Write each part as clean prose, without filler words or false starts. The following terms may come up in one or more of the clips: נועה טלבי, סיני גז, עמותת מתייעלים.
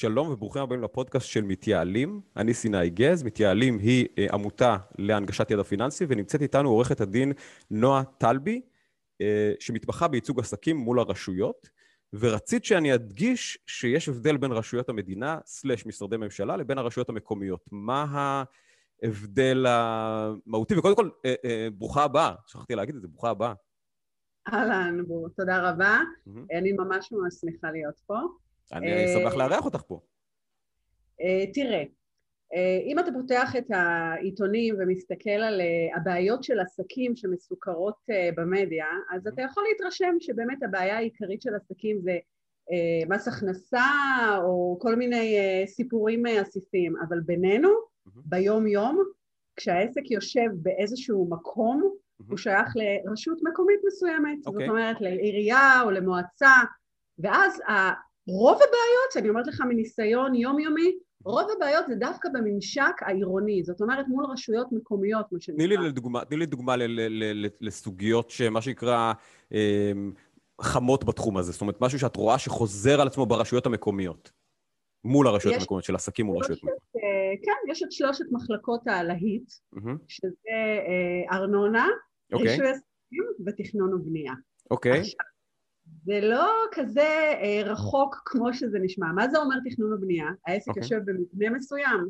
שלום וברוכים הבאים לפודקאסט של מתייעלים. אני סיני גז. מתייעלים היא עמותה להנגשת ידע פיננסי, ונמצאת איתנו עורכת הדין נועה טלבי, שמתמחה בייצוג עסקים מול הרשויות. ורצית שאני אדגיש שיש הבדל בין רשויות המדינה / משרדי ממשלה לבין הרשויות המקומיות. מה ההבדל המהותי? וקודם כל, ברוכה הבאה. שכחתי להגיד את זה, ברוכה הבאה. אהלן, תודה רבה. אני ממש ממש שמחה להיות פה. אני שמח לארח אותך פה. תראה, אם אתה פותח את העיתונים ומסתכל על הבעיות של עסקים שמסוכרות במדיה, אז אתה יכול להתרשם שבאמת הבעיה העיקרית של עסקים זה מס הכנסה או כל מיני סיפורים עסיסיים, אבל בינינו, ביום יום, כשהעסק יושב באיזשהו מקום, הוא שייך לרשות מקומית מסוימת, זאת אומרת לעירייה או למועצה, ואז רוב הבעיות, שאני אומרת לך מניסיון יומיומי, רוב הבעיות זה דווקא בממשק העירוני, זאת אומרת מול רשויות מקומיות. תני לי דוגמה לסוגיות שמה שיקרא חמות בתחום הזה, זאת אומרת משהו שאת רואה שחוזר על עצמו ברשויות המקומיות, מול הרשויות המקומיות, של עסקים מול רשויות מקומיות. כן, יש את שלושת מחלקות העלהית, שזה ארנונה, רישוי עסקים ותכנון ובנייה. אוקיי. זה לא כזה רחוק כמו שזה נשמע. מה זה אומר תכנון ובנייה? העסק יושב במבנה מסוים,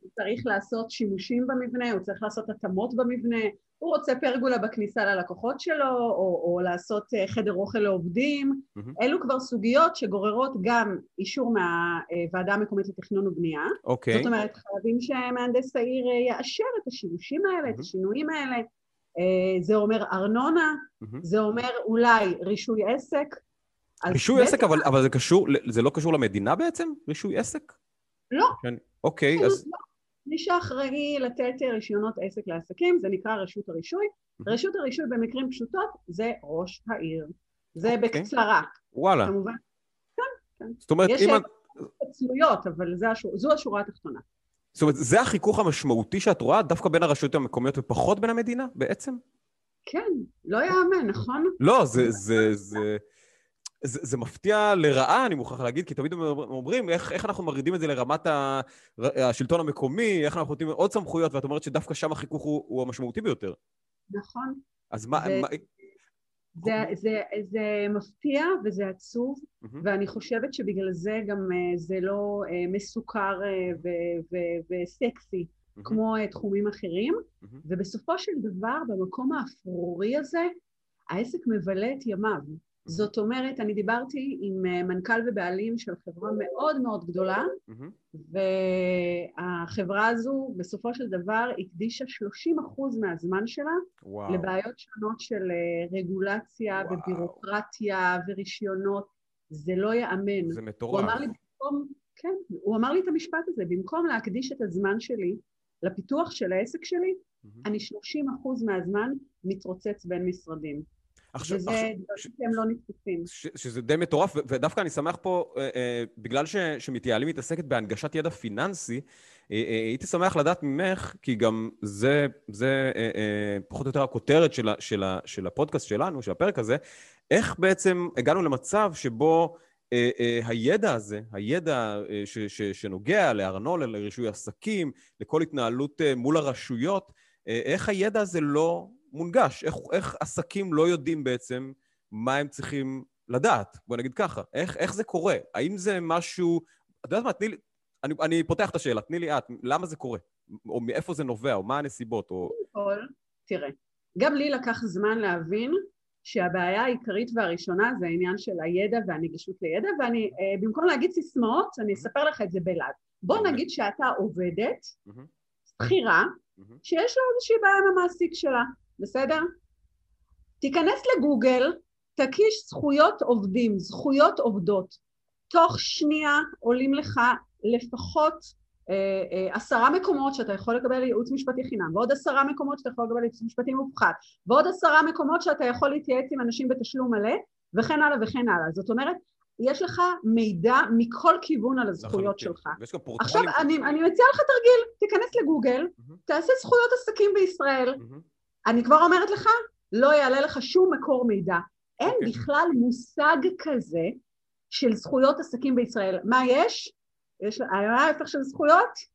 הוא צריך לעשות שימושים במבנה, הוא צריך לעשות התאמות במבנה, הוא רוצה פרגולה בכניסה ללקוחות שלו, או לעשות חדר אוכל לעובדים. אלו כבר סוגיות שגוררות גם אישור מהוועדה המקומית לתכנון ובנייה. זאת אומרת, חייבים שמהנדס העיר יאשר את השימושים האלה, את השינויים האלה. זה אומר ארנונה, זה אומר אולי רישוי עסק. רישוי עסק, אבל זה לא קשור למדינה בעצם? רישוי עסק? לא. אוקיי, אז... מי שאחראי לתת רישיונות עסק לעסקים, זה נקרא רשות הרישוי. רשות הרישוי במקרים פשוטות זה ראש העיר. זה בקצרה. וואלה. כמובן. כן, כן. זאת אומרת, אם... יש עצלויות, אבל זו השורה התחתונה. זאת אומרת, זה החיכוך המשמעותי שאת רואה, דווקא בין הרשויות המקומיות ופחות בין המדינה, בעצם? כן, לא יאמן, נכון? לא, זה מפתיע לרעה, אני מוכרח להגיד, כי תמיד אומרים, איך אנחנו מרידים את זה לרמת השלטון המקומי, איך אנחנו נותנים עוד סמכויות, ואת אומרת שדווקא שם החיכוך הוא המשמעותי ביותר. נכון. אז מה... זה מפתיע וזה עצוב, ואני חושבת שבגלל זה גם זה לא מסוכר וסקסי כמו תחומים אחרים, ובסופו של דבר במקום האפרורי הזה העסק מבלה את ימיו. זאת אומרת, אני דיברתי עם מנכ"ל ובעלים של חברה מאוד מאוד גדולה, והחברה הזו בסופו של דבר הקדישה 30% מהזמן שלה לבעיות שונות של רגולציה ובירוקרטיה ורישיונות. זה לא יאמן. זה מטורף. הוא אמר לי את המשפט הזה, במקום להקדיש את הזמן שלי לפיתוח של העסק שלי, אני 30% מהזמן מתרוצץ בין משרדים. וזה שהם לא נתפסים. שזה די מטורף, ודווקא אני שמח פה, בגלל שמתייעלים מתעסקת בהנגשת ידע פיננסי, הייתי שמח לדעת ממך, כי גם זה פחות או יותר הכותרת של הפודקאסט שלנו, של הפרק הזה, איך בעצם הגענו למצב שבו הידע הזה, הידע שנוגע לארנונה, לרישוי עסקים, לכל התנהלות מול הרשויות, איך הידע הזה לא... מונגש, איך עסקים לא יודעים בעצם מה הם צריכים לדעת, בוא נגיד ככה, איך זה קורה, האם זה משהו, את יודעת מה, תני לי, אני פותח את השאלה, תני לי את, למה זה קורה, או מאיפה זה נובע, או מה הנסיבות, או... תראה, גם לי לקח זמן להבין שהבעיה העיקרית והראשונה זה העניין של הידע והנגישות לידע, ואני, במקום להגיד סיסמאות, אני אספר לך את זה בלעד. בוא נגיד שאתה עובדת, שכירה, שיש לה איזושהי בעיה עם המעסיק שלה. בסדר? תיכנס לגוגל, תקיש זכויות עובדים, זכויות עובדות. תוך שנייה עולים לך לפחות 10 מקומות שאתה יכול לקבל ייעוץ משפטי חינם, ועוד 10 מקומות שאתה יכול לקבל ייעוץ משפטי מופחת, ועוד 10 מקומות שאתה יכול להתייעץ עם אנשים בתשלום מלא, וכן הלאה וכן הלאה. זאת אומרת, יש לך מידע מכל כיוון על הזכויות שלך. עכשיו, אני מציעה לך תרגיל, תיכנס לגוגל, תעשה זכויות עסקים בישראל, אני כבר אומרת לך, לא יעלה לך שום מקור מידע. אין בכלל מושג כזה של זכויות עסקים בישראל. מה יש? יש מה ההפך של זכויות?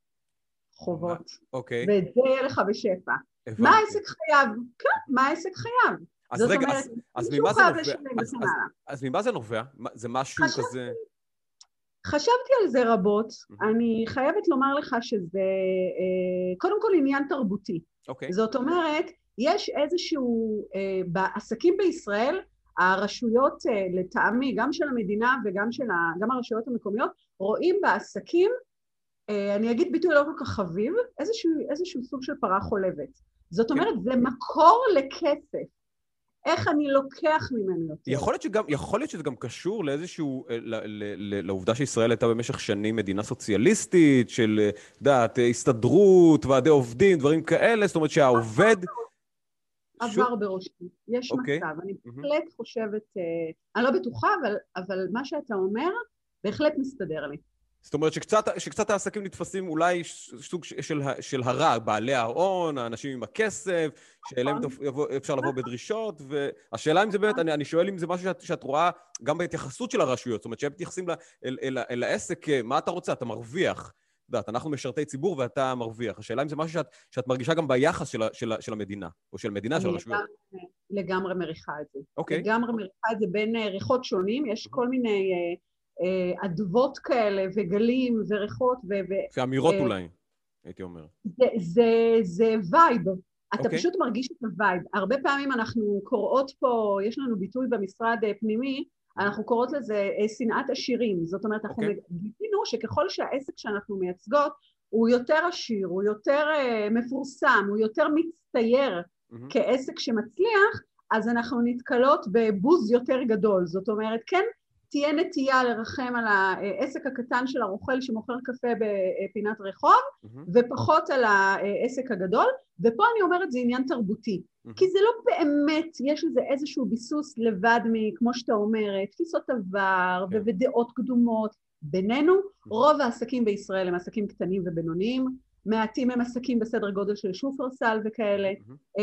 חובות. אוקיי. ואת זה יהיה לך בשפע. מה העסק חייב? כן, מה העסק חייב? זאת אומרת, מישהו חייב לשלם וכן הלאה. אז ממה זה נובע? זה משהו כזה... חשבתי על זה רבות, אני חייבת לומר לך שזה קודם כל עניין תרבותי. זאת אומרת, יש איזשהו, בעסקים בישראל, הרשויות לטעמי, גם של המדינה וגם גם הרשויות המקומיות, רואים בעסקים, אני אגיד ביטוי לא כל כך חביב, איזשהו סוג של פרה חולבת. זאת אומרת, זה מקור לכסף. איך אני לוקח ממנו יותר. יכול להיות שזה גם קשור לאיזשהו, לעובדה שישראל הייתה במשך שנים מדינה סוציאליסטית, של דעת, הסתדרות, ועדי עובדים, דברים כאלה, זאת אומרת שהעובד... עבר בראשי, יש מצב, אני בהחלט חושבת, אני לא בטוחה, אבל מה שאתה אומר, בהחלט מסתדר לי. זאת אומרת שקצת העסקים נתפסים אולי סוג של הרע, בעלי ההון, האנשים עם הכסף, שאליהם אפשר לבוא בדרישות, והשאלה אם זה באמת, אני שואל אם זה משהו שאת רואה גם בהתייחסות של הרשויות, זאת אומרת שהם מתייחסים אל העסק, מה אתה רוצה? אתה מרוויח. אנחנו משרתי ציבור ואתה מרוויח. השאלה אם זה משהו שאת מרגישה גם ביחס של המדינה, או של מדינה, של הרשויות. לגמרי מריחה את זה. לגמרי מריחה את זה בין ריחות שונים, יש כל מיני... עדבות כאלה וגלים וריחות ואמירות אולי, הייתי אומר. זה וייב, אתה פשוט מרגיש את הווייב. הרבה פעמים אנחנו קוראות פה, יש לנו ביטוי במשרד פנימי, אנחנו קוראות לזה שנאת עשירים. זאת אומרת, אנחנו מבינו שככל שהעסק שאנחנו מייצגות, הוא יותר עשיר, הוא יותר מפורסם, הוא יותר מצטייר כעסק שמצליח, אז אנחנו נתקלות בבוז יותר גדול. זאת אומרת, כן, תהיה נטייה לרחם על העסק הקטן של הרוכל שמוכר קפה בפינת רחוב, ופחות על העסק הגדול, ופה אני אומרת זה עניין תרבותי, כי זה לא באמת, יש לזה איזשהו ביסוס לבד כמו שאתה אומרת, תפיסות עבר ודעות קדומות בינינו, רוב העסקים בישראל הם עסקים קטנים ובינוניים, מעטים הם עסקים בסדר גודל של שופרסל וכאלה,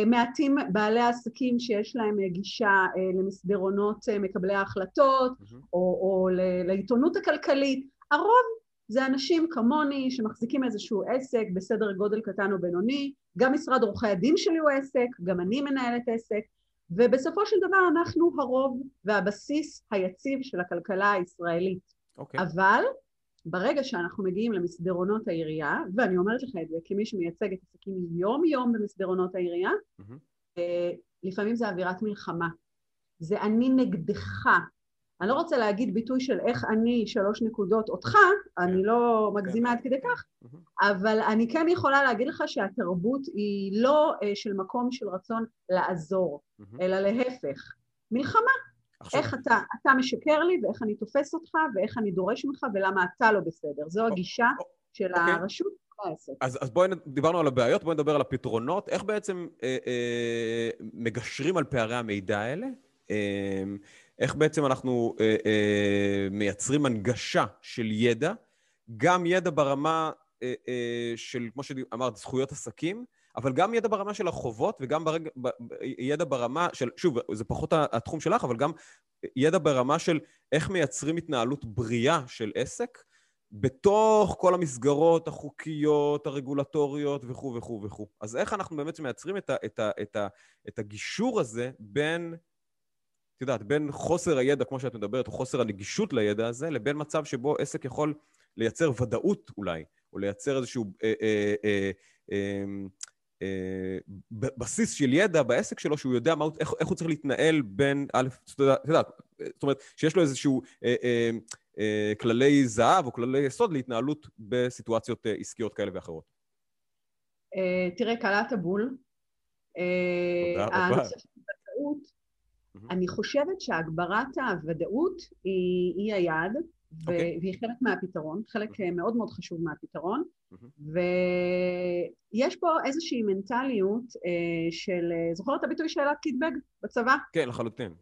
מעטים בעלי העסקים שיש להם גישה למסדרונות מקבלי ההחלטות, או לעיתונות הכלכלית, הרוב זה אנשים כמוני שמחזיקים איזשהו עסק בסדר גודל קטן או בינוני, גם משרד עורכי הדין שלי הוא עסק, גם אני מנהלת עסק, ובסופו של דבר אנחנו הרוב והבסיס היציב של הכלכלה הישראלית. אבל... ברגע שאנחנו מגיעים למסדרונות העירייה, ואני אומרת לך את זה, כמי שמייצג את עסקים יום-יום במסדרונות העירייה, לפעמים זה אווירת מלחמה. זה אני נגדך. אני לא רוצה להגיד ביטוי של איך אני 3 נקודות אותך, אני לא מגזימה עד כדי כך, אבל אני כן יכולה להגיד לך שהתרבות היא לא של מקום של רצון לעזור, אלא להפך. מלחמה. איך אתה משקר לי, ואיך אני תופס אותך, ואיך אני דורש ממך, ולמה אתה לא בסדר. זו הגישה של הרשות והעסק. אז בואי, דיברנו על הבעיות, בואי נדבר על הפתרונות. איך בעצם מגשרים על פערי המידע האלה? איך בעצם אנחנו מייצרים הנגשה של ידע, גם ידע ברמה של, כמו שאמרת, זכויות עסקים, אבל גם ידע ברמה של החובות, וגם ידע ברמה של, שוב, זה פחות התחום שלך, אבל גם ידע ברמה של איך מייצרים התנהלות בריאה של עסק, בתוך כל המסגרות החוקיות, הרגולטוריות וכו' וכו' וכו'. אז איך אנחנו באמת מייצרים את הגישור הזה בין, את יודעת, בין חוסר הידע, כמו שאת מדברת, או חוסר הנגישות לידע הזה, לבין מצב שבו עסק יכול לייצר ודאות אולי, או לייצר איזשהו... בסיס של ידע בעסק שלו שהוא יודע איך הוא צריך להתנהל בין א', זאת אומרת שיש לו איזשהו כללי זהב או כללי יסוד להתנהלות בסיטואציות עסקיות כאלה ואחרות. תראה, קלעת בול. אני חושבת שהגברת הוודאות היא היעד והיא חלק מהפתרון, חלק מאוד מאוד חשוב מהפתרון, ויש פה איזושהי מנטליות של, זוכרת הביטוי שאלת קיטבג בצבא? כן, לחלוטין.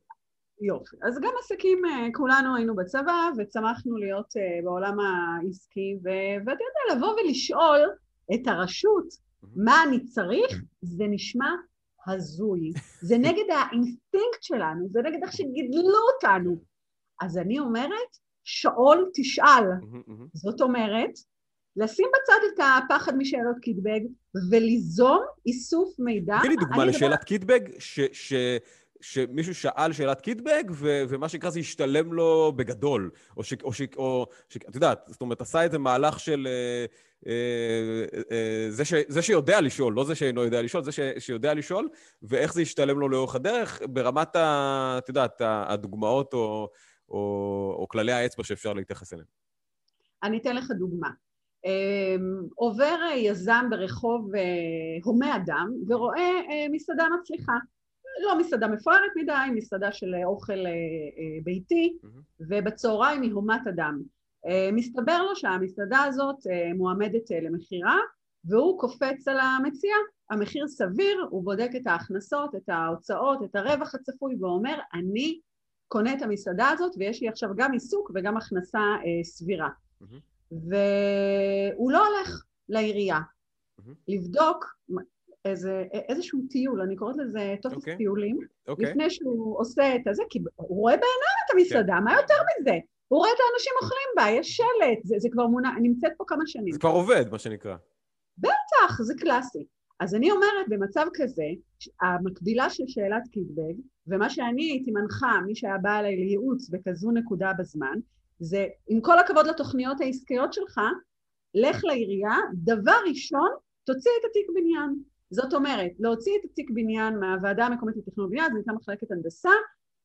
יופי, אז גם עסקים, כולנו היינו בצבא וצמחנו להיות בעולם העסקי, ואתה יודע, לבוא ולשאול את הרשות מה אני צריך, זה נשמע הזוי, זה נגד האינסטינקט שלנו, זה נגד איך שגידלו אותנו. אז אני אומרת, שאול תשאל. זאת אומרת, לשים בצד את הפחד משאלות קיטבג, וליזום איסוף מידע. תן לי דוגמה לשאלת קיטבג, שמישהו שאל שאלת קיטבג, ומה שנקרא זה השתלם לו בגדול. או את יודעת, זאת אומרת, עשה איזה מהלך של... זה שיודע לשאול, לא זה שאינו יודע לשאול, זה שיודע לשאול, ואיך זה ישתלם לו לאורך הדרך, ברמת, את יודעת, הדוגמאות או כללי האצבע שאפשר להתייחס אליהם. אני אתן לך דוגמה. עובר יזם ברחוב הומה אדם, ורואה מסעדה מצליחה. לא מסעדה מפוארת מדי, מסעדה של אוכל ביתי, ובצהריים היא הומת אדם. מסתבר לו שהמסעדה הזאת מועמדת למחירה, והוא קופץ על המציאה. המחיר סביר, הוא בודק את ההכנסות, את ההוצאות, את הרווח הצפוי, ואומר, אני קונה את המסעדה הזאת, ויש לי עכשיו גם עיסוק וגם הכנסה סבירה. והוא לא הולך לעירייה לבדוק איזשהו טיול, אני קוראת לזה תופס טיולים, לפני שהוא עושה את זה, כי הוא רואה בעיניים את המסעדה, מה יותר מזה? הוא רואה את האנשים אוכלים בה, יש שלט, זה כבר מונע, נמצאת פה כמה שנים. זה כבר עובד, מה שנקרא. בטח, זה קלאסי. אז אני אומרת, במצב כזה, המקבילה של שאלת קיטבג, ומה שאני הייתי מנחה, מי שהיה בא אליי לייעוץ בכזו נקודה בזמן, זה, עם כל הכבוד לתוכניות העסקיות שלך, לך לעירייה, דבר ראשון, תוציא את התיק בניין. זאת אומרת, להוציא את התיק בניין מהוועדה המקומית לתכנון ובנייה, זה נקרא מחלקת הנדסה,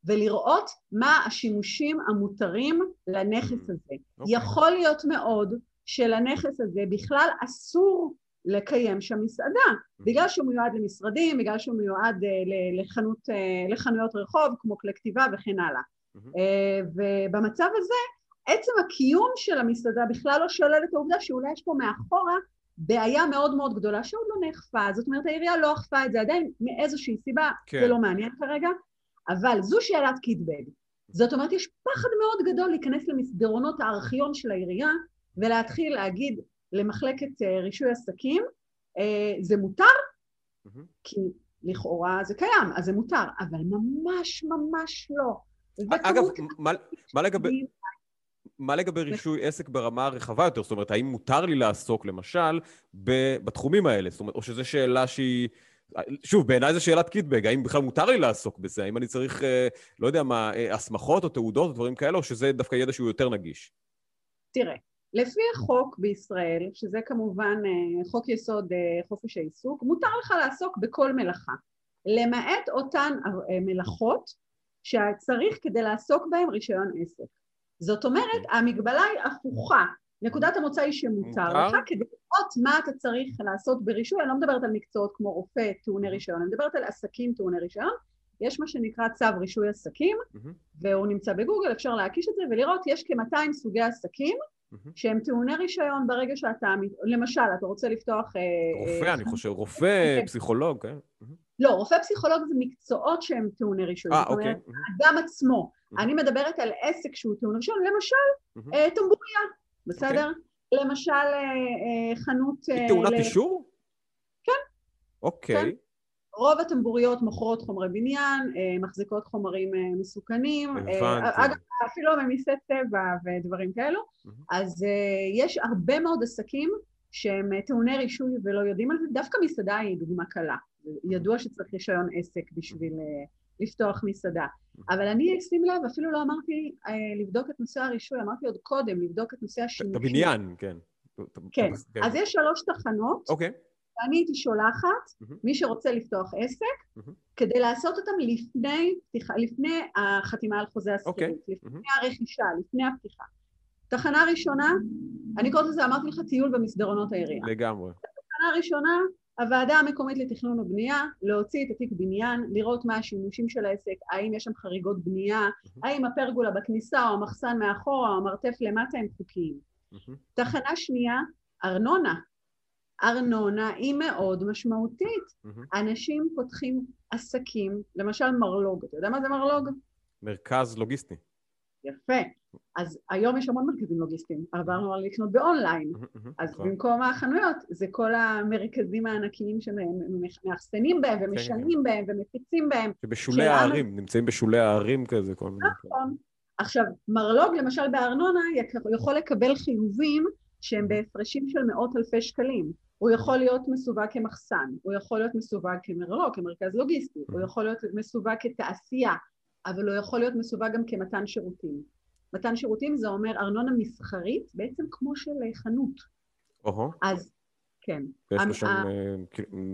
ולראות מה השימושים המותרים לנכס הזה. יכול להיות מאוד שלנכס הזה בכלל אסור לקיים שם מסעדה, בגלל שהוא מיועד למשרדים, בגלל שהוא מיועד לחנויות רחוב, כמו כתיבה וכן הלאה. ובמצב הזה, עצם הקיום של המסעדה בכלל לא שולל את העובדה שאולי יש פה מאחורה בעיה מאוד מאוד גדולה שעוד לא נאכפה. זאת אומרת, העירייה לא אכפה את זה עדיין מאיזושהי סיבה, זה לא מעניין כרגע, אבל זו שאלת קיטבג. זאת אומרת, יש פחד מאוד גדול להיכנס למסדרונות הארכיון של העירייה, ולהתחיל להגיד למחלקת רישוי עסקים, זה מותר? כי לכאורה זה קיים, אז זה מותר, אבל ממש ממש לא. אגב, מה לגבי רישוי עסק ברמה הרחבה יותר? זאת אומרת, האם מותר לי לעסוק, למשל, בתחומים האלה? זאת אומרת, או שזו שאלה שהיא... שוב, בעיניי זו שאלת קיטבג, האם בכלל מותר לי לעסוק בזה? האם אני צריך, לא יודע מה, הסמכות או תעודות או דברים כאלה, או שזה דווקא ידע שהוא יותר נגיש? תראה, לפי החוק בישראל, שזה כמובן חוק יסוד חופש העיסוק, מותר לך לעסוק בכל מלאכה, למעט אותן מלאכות שצריך כדי לעסוק בהן רישיון עסק. זאת אומרת, המגבלה היא הפוכה. נקודת המוצא היא שמותר לך, כדי לראות מה אתה צריך לעשות ברישוי. אני לא מדברת על מקצועות כמו רופא, טעוני רישיון, אני מדברת על עסקים, טעוני רישיון. יש מה שנקרא צו רישוי עסקים, והוא נמצא בגוגל, אפשר להקיש את זה ולראות, יש כ-200 סוגי עסקים, שהם טעוני רישיון ברגע שאתה, למשל, אתה רוצה לפתוח... רופא, אני חושב, רופא, פסיכולוג. לא, רופא פסיכולוג זה מקצועות שהם טעוני רישיון. זאת אומרת, האדם עצמו. אני מדברת על עסק שהוא טעוני רישיון, למשל, טמבוריה. בסדר? למשל, חנות... היא טעונת אישור? כן. אוקיי. רוב הטמבוריות מוכרות חומרי בניין, מחזיקות חומרים מסוכנים, אגב, אפילו ממיסי צבע ודברים כאלו, אז יש הרבה מאוד עסקים שהם טעוני רישוי ולא יודעים על זה, דווקא מסעדה היא דוגמה קלה, ידוע שצריך רישיון עסק בשביל לפתוח מסעדה, אבל אני אשים לב, אפילו לא אמרתי לבדוק את נושא הרישוי, אמרתי עוד קודם לבדוק את נושא השימוש. את הבניין, כן. כן, אז יש 3 תחנות. אוקיי. אני הייתי שולחת, מי שרוצה לפתוח עסק, כדי לעשות אותם לפני החתימה על חוזה השכירות, לפני הרכישה, לפני הפתיחה. תחנה ראשונה, אני קודם לזה אמרתי לך טיול במסדרונות העירייה. לגמרי. תחנה ראשונה, הוועדה המקומית לתכנון ובנייה, להוציא את התיק בניין, לראות מה השימושים של העסק, האם יש שם חריגות בנייה, האם הפרגולה בכניסה או המחסן מאחורה או המרתף למטה הם חוקיים. תחנה שנייה, ארנונה. ארנונה היא מאוד משמעותית. אנשים פותחים עסקים, למשל מרלוג. אתה יודע מה זה מרלוג? מרכז לוגיסטי. יפה. אז היום יש המון מרכזים לוגיסטיים, עברנו על לקנות באונליין. אז במקום החנויות, זה כל המרכזים הענקיים שמאחסנים בהם ומשנים בהם ומפיצים בהם. שבשולי הערים, נמצאים בשולי הערים כזה. נכון. עכשיו, מרלוג למשל בארנונה יכול לקבל חיובים שהם בהפרשים של מאות אלפי שקלים. הוא יכול להיות מסווג כמחסן, הוא יכול להיות מסווג כמרלוג, כמרכז לוגיסטי, הוא יכול להיות מסווג כתעשייה, אבל הוא יכול להיות מסווג גם כמתן שירותים. מתן שירותים זה אומר ארנונה מסחרית, בעצם כמו של חנות. אז כן. יש לו שם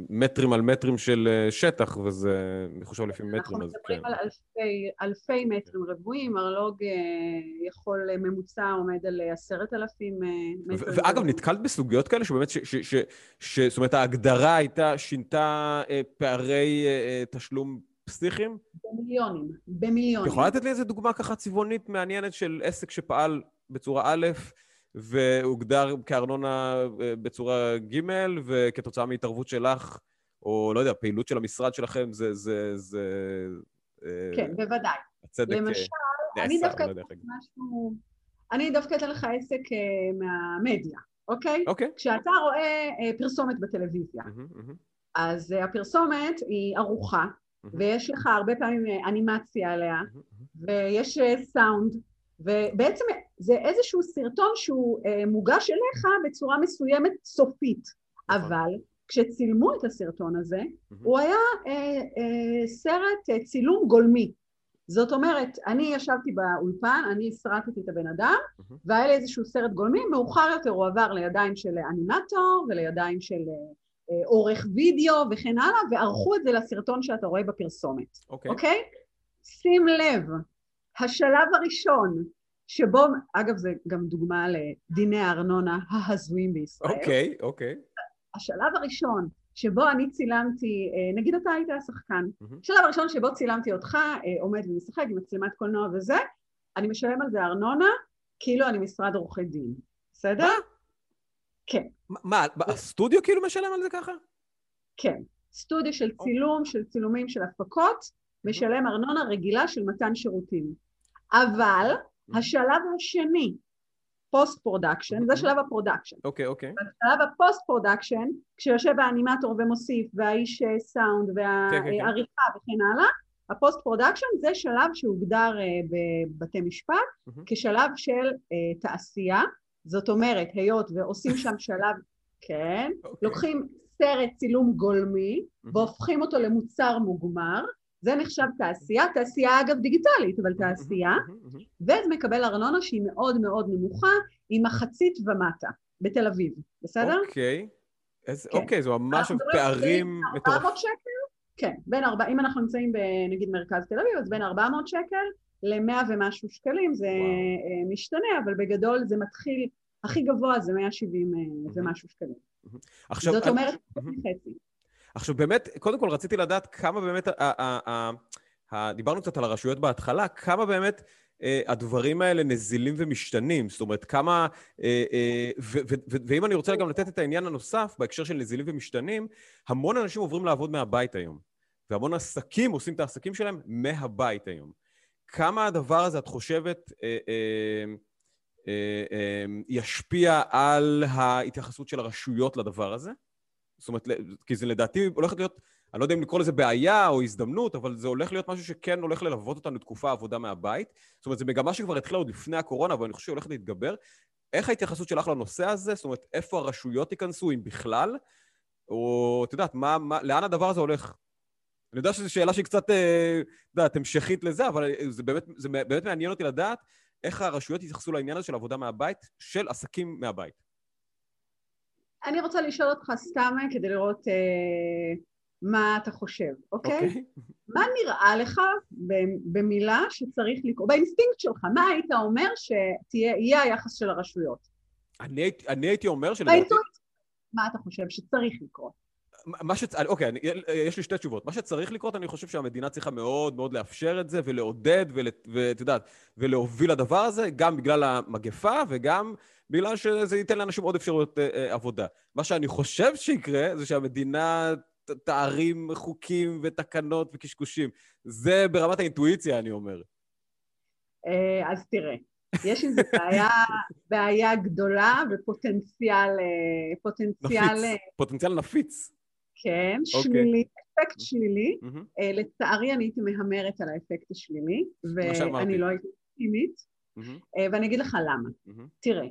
מטרים על מטרים של שטח, וזה מחושב לפי מטרים. אנחנו מדברים על אלפי מטרים רבועים, מרלוג יכול ממוצע עומד על 10,000 מטרים. ואגב, נתקלת בסוגיות כאלה שבאמת, זאת אומרת, ההגדרה הייתה, שינתה פערי תשלום פסיכיים? במיליונים. יכולה לתת לי איזו דוגמה ככה צבעונית מעניינת של עסק שפעל בצורה א', והוגדר כארנונה בצורה ג' וכתוצאה מהתערבות שלך, או לא יודע, פעילות של המשרד שלכם, זה כן, בוודאי. למשל, אני דווקא אתן לך עסק מהמדיה, אוקיי? כשאתה רואה פרסומת בטלוויזיה, אז הפרסומת היא ארוחה, ויש לך הרבה פעמים אנימציה עליה, ויש סאונד, ובעצם זה איזשהו סרטון שהוא מוגש אליך בצורה מסוימת סופית, אבל כשצילמו את הסרטון הזה, הוא היה סרט צילום גולמי. זאת אומרת, אני ישבתי באולפן, אני הסרטתי את הבן אדם, והיה לי איזשהו סרט גולמי, מאוחר יותר הוא עבר לידיים של אנימטור ולידיים של עורך וידאו וכן הלאה, וערכו את זה לסרטון שאתה רואה בפרסומת. אוקיי? שים לב. השלב הראשון, שבו, אגב, זה גם דוגמה לדיני הארנונה ההזויים בישראל. אוקיי. השלב הראשון, שבו אני צילמתי, נגיד אתה היית השחקן, השלב הראשון שבו צילמתי אותך, עומד ומשחק עם מצלמת קולנוע וזה, אני משלם על זה ארנונה, כאילו אני משרד עורכי דין. בסדר? כן. מה, הסטודיו כאילו משלם על זה ככה? כן. סטודיו של צילום, של צילומים, של הפקות, משלם ארנונה רגילה של מתן שירותים. אבל השלב השני, פוסט פרודקשן, זה שלב הפרודקשן. אוקיי. בשלב הפוסט פרודקשן, כשיושב האנימטור ומוסיף, והאיש סאונד והעריכה וכן הלאה, הפוסט פרודקשן זה שלב שהוגדר בבתי משפט, כשלב של תעשייה. זאת אומרת, היות ועושים שם שלב, כן, לוקחים סרט צילום גולמי, והופכים אותו למוצר מוגמר, זה נחשב תעשייה, תעשייה אגב דיגיטלית, אבל תעשייה, וזה מקבל ארנונה שהיא מאוד מאוד נמוכה, היא מחצית ומטה, בתל אביב, בסדר? אוקיי, זו ממש פערים מטורף. 400 שקל? כן, אם אנחנו נמצאים בנגיד מרכז תל אביב, אז בין 400 שקל ל-100 ומשהו שקלים, זה משתנה, אבל בגדול זה מתחיל, הכי גבוה זה 170 ומשהו שקלים. זאת אומרת, חצי. עכשיו באמת, קודם כל רציתי לדעת כמה באמת, דיברנו קצת על הרשויות בהתחלה, כמה באמת הדברים האלה נזילים ומשתנים, זאת אומרת כמה, ואם אני רוצה גם לתת את העניין הנוסף, בהקשר של נזילים ומשתנים, המון אנשים עוברים לעבוד מהבית היום, והמון עסקים עושים את העסקים שלהם מהבית היום. כמה הדבר הזה, את חושבת, ישפיע על ההתייחסות של הרשויות לדבר הזה? זאת אומרת, כי זה לדעתי הולכת להיות, אני לא יודע אם לקרוא לזה בעיה או הזדמנות, אבל זה הולך להיות משהו שכן הולך ללוות אותנו תקופה עבודה מהבית. זאת אומרת, זה מגמה שכבר התחילה עוד לפני הקורונה, אבל אני חושב שהולכת להתגבר. איך ההתייחסות שלך לנושא הזה? זאת אומרת, איפה הרשויות ייכנסו, אם בכלל? או, תדעת, לאן הדבר הזה הולך? אני יודע שזו שאלה שהיא קצת, תדעת, המשכית לזה, אבל זה באמת מעניין אותי לדעת איך הרשויות ייחסו לעניין הזה של עבודה מהבית, של עסקים מהבית. אני רוצה לשאול אותך סתם כדי לראות מה אתה חושב, אוקיי? מה נראה לך במילה שצריך לקרוא, באינסטינקט שלך, מה היית אומר שתהיה היחס של הרשויות? אני הייתי אומר שלדעתי... מה אתה חושב שצריך לקרוא? אוקיי, יש לי שתי תשובות. מה שצריך לקרות, אני חושב שהמדינה צריכה מאוד מאוד לאפשר את זה, ולעודד, ותדעת, ולהוביל לדבר הזה, גם בגלל המגפה, וגם בגלל שזה ייתן לאנשים עוד אפשרויות עבודה. מה שאני חושב שיקרה, זה שהמדינה תארים חוקים ותקנות וקשקושים. זה ברמת האינטואיציה, אני אומר. אז תראה. יש איזו בעיה גדולה ופוטנציאל נפיץ. כן, שלילי, אפקט שלילי. לצערי אני הייתי מהמרת על האפקט השלילי, ואני לא הייתי פנימית, ואני אגיד לך למה. תראה,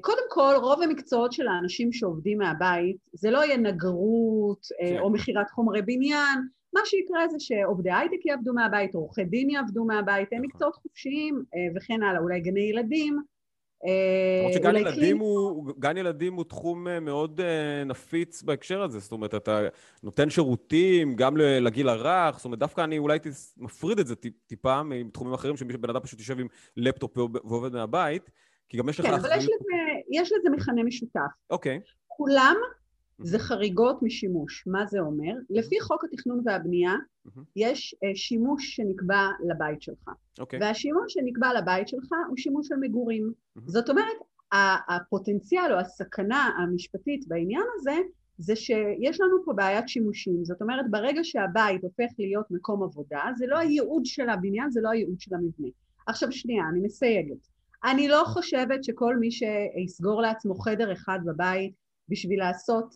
קודם כל, רוב המקצועות של האנשים שעובדים מהבית, זה לא יהיה נגרות או מחירת חומרי בניין, מה שיקרה זה שעובדי הייטק יעבדו מהבית, עורכי דין יעבדו מהבית, הם מקצועות חופשיים וכן הלאה, אולי גני ילדים. גן ילדים הוא תחום מאוד נפיץ בהקשר הזה, זאת אומרת, אתה נותן שירותים גם לגיל הרך, זאת אומרת, דווקא אני אולי מפריד את זה טיפה מתחומים אחרים, שבן אדם פשוט יושב עם לפטופ ועובד מהבית, כי גם יש לך... כן, אבל יש לזה מכנה משותף. אוקיי. כולם... זה חריגות משימוש. מה זה אומר? לפי חוק התכנון והבנייה, יש שימוש שנקבע לבית שלך. והשימוש שנקבע לבית שלך הוא שימוש של מגורים. זאת אומרת, הפוטנציאל או הסכנה המשפטית בעניין הזה, זה שיש לנו פה בעיית שימושים. זאת אומרת, ברגע שהבית הופך להיות מקום עבודה, זה לא הייעוד של הבניין, זה לא הייעוד של המבנה. עכשיו שנייה, אני מסייגת. אני לא חושבת שכל מי שיסגור לעצמו חדר אחד בבית, בשביל לעשות,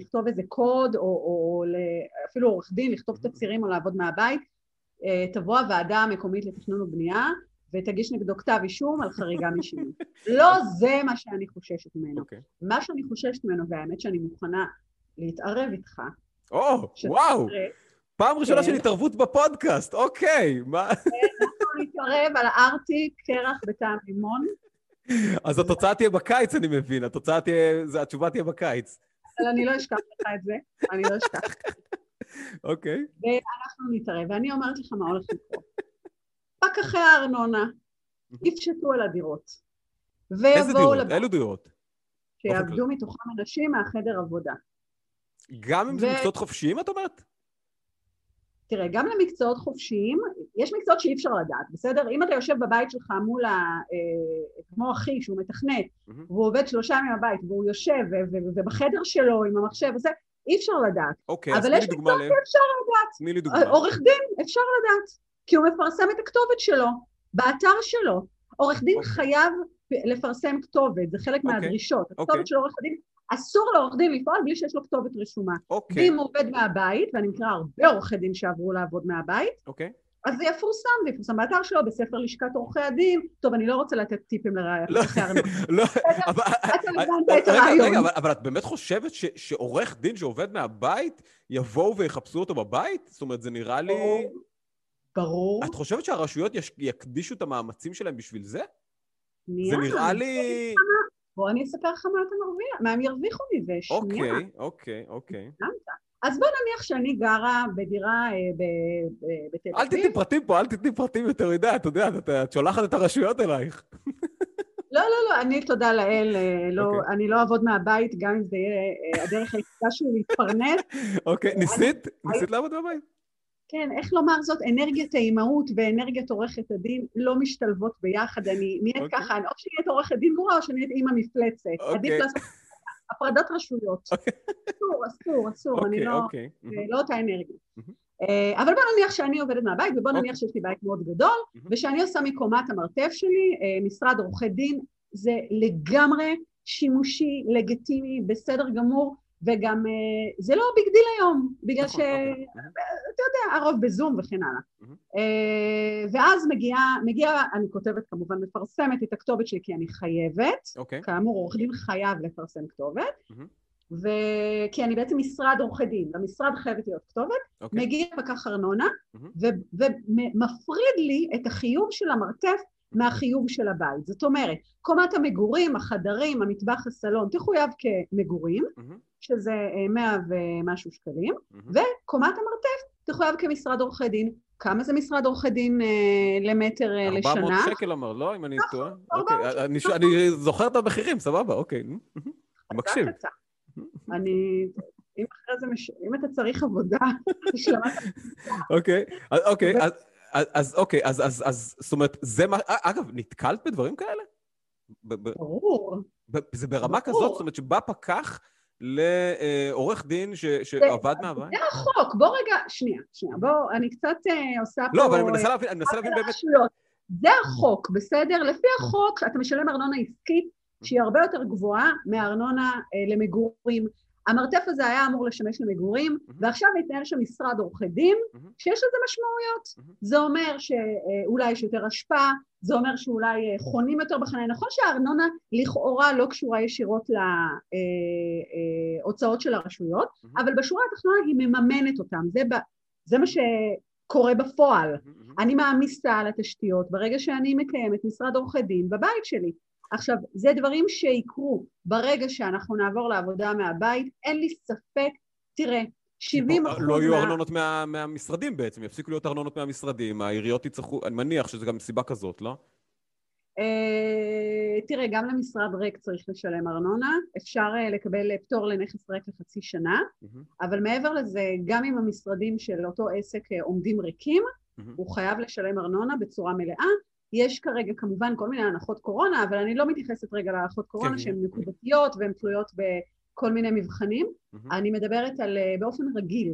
לכתוב איזה קוד, או אפילו עורך דין, לכתוב תצהירים או לעבוד מהבית, תבוא הוועדה המקומית לתכנון ובנייה, ותגיש נגדו כתב אישום על חריגה משימוש. לא זה מה שאני חוששת ממנו. מה שאני חוששת ממנו, והאמת שאני מוכנה להתערב איתך. או, וואו! פעם ראשונה של התערבות בפודקאסט, אוקיי. אנחנו נתערב על ארטיק, קרח וטעם לימון, אז התוצאה תהיה בקיץ, אני מבין. התשובה תהיה בקיץ. אבל אני לא אשכח לך את זה. אני לא אשכח. אוקיי. ואנחנו נתערב. ואני אומרת לך מה הולך לקרות. פקחי הארנונה יפשטו על הדירות. איזה דירות? אילו דירות? שיעבדו מתוכם אנשים מהחדר עבודה. גם אם זה מקצועות חופשיים, את אומרת? תראה, גם למקצועות חופשיים, יש מקצועות שאי אפשר לדעת, בסדר? אם אתה יושב בבית שלך מול, כמו אחי שהוא מתכנת, והוא עובד 3 ימים בבית, והוא יושב ובחדר שלו עם המחשב, וזה, אי אפשר לדעת. אוקיי, אז תני לי דוגמה. אבל יש מקצועות שאפשר לדעת. תני לי דוגמה. עורך דין אפשר לדעת, כי הוא מפרסם את הכתובת שלו, באתר שלו. עורך דין חייב לפרסם כתובת, זה חלק מהדרישות. הכתובת של עורך דין... אסור לעורך דין לפעול בלי שיש לו כתובת רשומה. ואם הוא עובד מהבית, ואני מכירה הרבה עורכי דין שעברו לעבוד מהבית, אז זה יפורסם, ויפורסם באתר שלו, בספר לשכת עורכי הדין. טוב, אני לא רוצה לתת טיפים לראשי ארנון. לא, אבל את באמת חושבת שעורך דין שעובד מהבית, יבואו ויחפשו אותו בבית? זאת אומרת, זה נראה לי... ברור. את חושבת שהרשויות יקדישו את המאמצים שלהם בשביל זה? זה נראה לי... בוא אני אספר לך מה הם ירוויחו מזה, שנייה. אוקיי. אז בוא נניח שאני גרה בדירה בתל אביב. אל תתני פרטים פה, אל תתני פרטים יותר מדי, אתה יודע, את שולחת את הרשויות אלייך. לא, אני תודה לאל, אני לא אעבוד מהבית, גם אם זה יהיה הדרך היחידה שלי להתפרנס. אוקיי, ניסית? ניסית לעבוד מהבית? כן, איך לומר זאת? אנרגיית האימהות ואנרגיית עורכת הדין לא משתלבות ביחד. אני נהיית ככה, או שאני נהיית עורכת דין גרוע, או שאני נהיית אימא מפלצת. עדיף לעשות הפרדת רשויות. אסור, אני לא אותה אנרגיה. אבל בוא נניח שאני עובדת מהבית, ובוא נניח שיש לי בית מאוד גדול, ושאני עושה מקומת המרתף שלי, משרד עורכי דין, זה לגמרי שימושי, לגיטימי, בסדר גמור, וגם זה לא ביג דיל היום, בגלל ש... אתה יודע, הרוב בזום וכן הלאה. ואז מגיעה, אני כותבת כמובן, מפרסמת את הכתובת שלי, כי אני חייבת, כאמור, עורך דין חייב לפרסם כתובת, כי אני בעצם משרד עורכי דין, במשרד חייבת להיות כתובת, מגיע פקח ארנונה, ומפריד לי את החיוב של המרתף, מהחיוב של הבית. זאת אומרת, קומת המגורים, החדרים, המטבח, הסלון, תחויב כמגורים, שזה 100 ומשהו שקלים, וקומת המרתף תחויב כמשרד עורכי דין. כמה זה משרד עורכי דין למטר לשנה? 400 שקל אמר, לא? אם אני טועה? אני זוכר את המחירים, סבבה, אוקיי. מקשיב. אני... אם אתה צריך עבודה, השלמת... אוקיי, אז זאת אומרת, זה מה... אגב, נתקלת בדברים כאלה? ברור. זה ברמה כזאת, זאת אומרת שבא פקח לעורך דין שעבד מהבית? זה החוק, בוא רגע, שנייה, בוא, אני קצת עושה פה... לא, אבל אני מנסה להבין באמת... זה החוק, בסדר? לפי החוק, אתה משלם ארנונה עסקית, שהיא הרבה יותר גבוהה מהארנונה למגורים. המרתף הזה היה אמור לשמש למגורים, ועכשיו התנהל שם משרד עורכי דין, שיש לזה משמעויות. זה אומר שאולי יש יותר השפעה, זה אומר שאולי חונים יותר בחניה. נכון שהארנונה לכאורה לא קשורה ישירות להוצאות של הרשויות, אבל בשורה התחתונה היא מממנת אותם. זה מה שקורה בפועל. אני מעמיסה על התשתיות, ברגע שאני מקיימת משרד עורכי דין בבית שלי. עכשיו, זה דברים שיקרו ברגע שאנחנו נעבור לעבודה מהבית, אין לי ספק, תראה, 70%... לא יהיו ארנונות מהמשרדים בעצם, יפסיקו להיות ארנונות מהמשרדים, העיריות יצטרכו, אני מניח שזה גם סיבה כזאת, לא? תראה, גם למשרד ריק צריך לשלם ארנונה, אפשר לקבל פטור לנכס ריק לחצי שנה, אבל מעבר לזה, גם אם המשרדים של אותו עסק עומדים ריקים, הוא חייב לשלם ארנונה בצורה מלאה, יש כרגע כמובן כל מיני הנחות קורונה, אבל אני לא מתייחסת רגע להנחות קורונה שהן נקודתיות והן תלויות בכל מיני מבחנים, אני מדברת על באופן רגיל,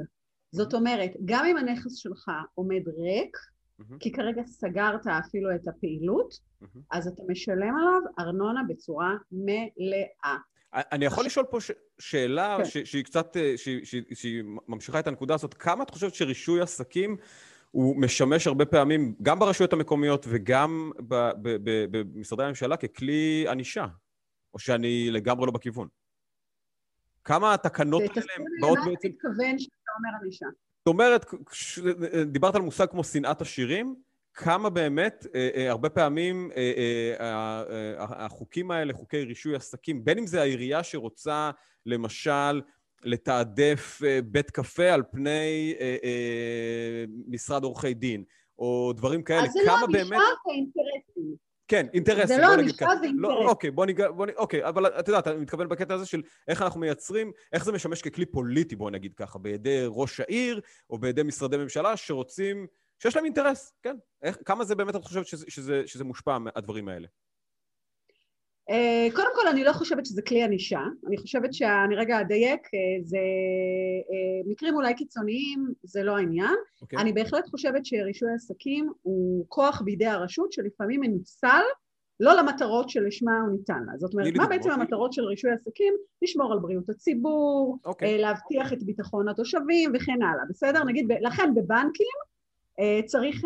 זאת אומרת, גם אם הנכס שלך עומד ריק, כי כרגע סגרת אפילו את הפעילות, אז אתה משלם עליו ארנונה בצורה מלאה. אני יכול לשאול פה שאלה שהיא ממשיכה את הנקודה הזאת, כמה את חושבת שרישוי עסקים, הוא משמש הרבה פעמים, גם ברשויות המקומיות וגם במשרדי הממשלה, ככלי ענישה, או שאני לגמרי לא בכיוון. כמה התקנות האלה באות בעצם... אתה מתכוון שאתה אומר ענישה. זאת אומרת, דיברת על מושג כמו שנאת עשירים, כמה באמת, הרבה פעמים החוקים האלה, חוקי רישוי עסקים, בין אם זה העירייה שרוצה, למשל, לתעדף בית קפה על פני משרד עורכי דין, או דברים כאלה. אז זה לא המשפט, זה אינטרסים. כן, אינטרסים. זה לא המשפט, זה אינטרסים. אוקיי, אבל אתה יודע, אתה מתכוון בקטע הזה של איך אנחנו מייצרים, איך זה משמש ככלי פוליטי, בוא נגיד ככה, בידי ראש העיר, או בידי משרדי ממשלה שרוצים, שיש להם אינטרס, כן. כמה זה באמת, אתה חושבת שזה מושפע מהדברים האלה? קודם כל, אני לא חושבת שזה כלי ענישה, אני חושבת שאני רגע אדייק, זה מקרים אולי קיצוניים, זה לא העניין. אני בהחלט חושבת שרישוי עסקים הוא כוח בידי הרשות שלפעמים מנוצל לא למטרות שלשמה הוא ניתן לה. זאת אומרת, מה בעצם המטרות של רישוי עסקים? לשמור על בריאות הציבור, להבטיח את ביטחון התושבים וכן הלאה, בסדר? נגיד, לכן בבנקים צריך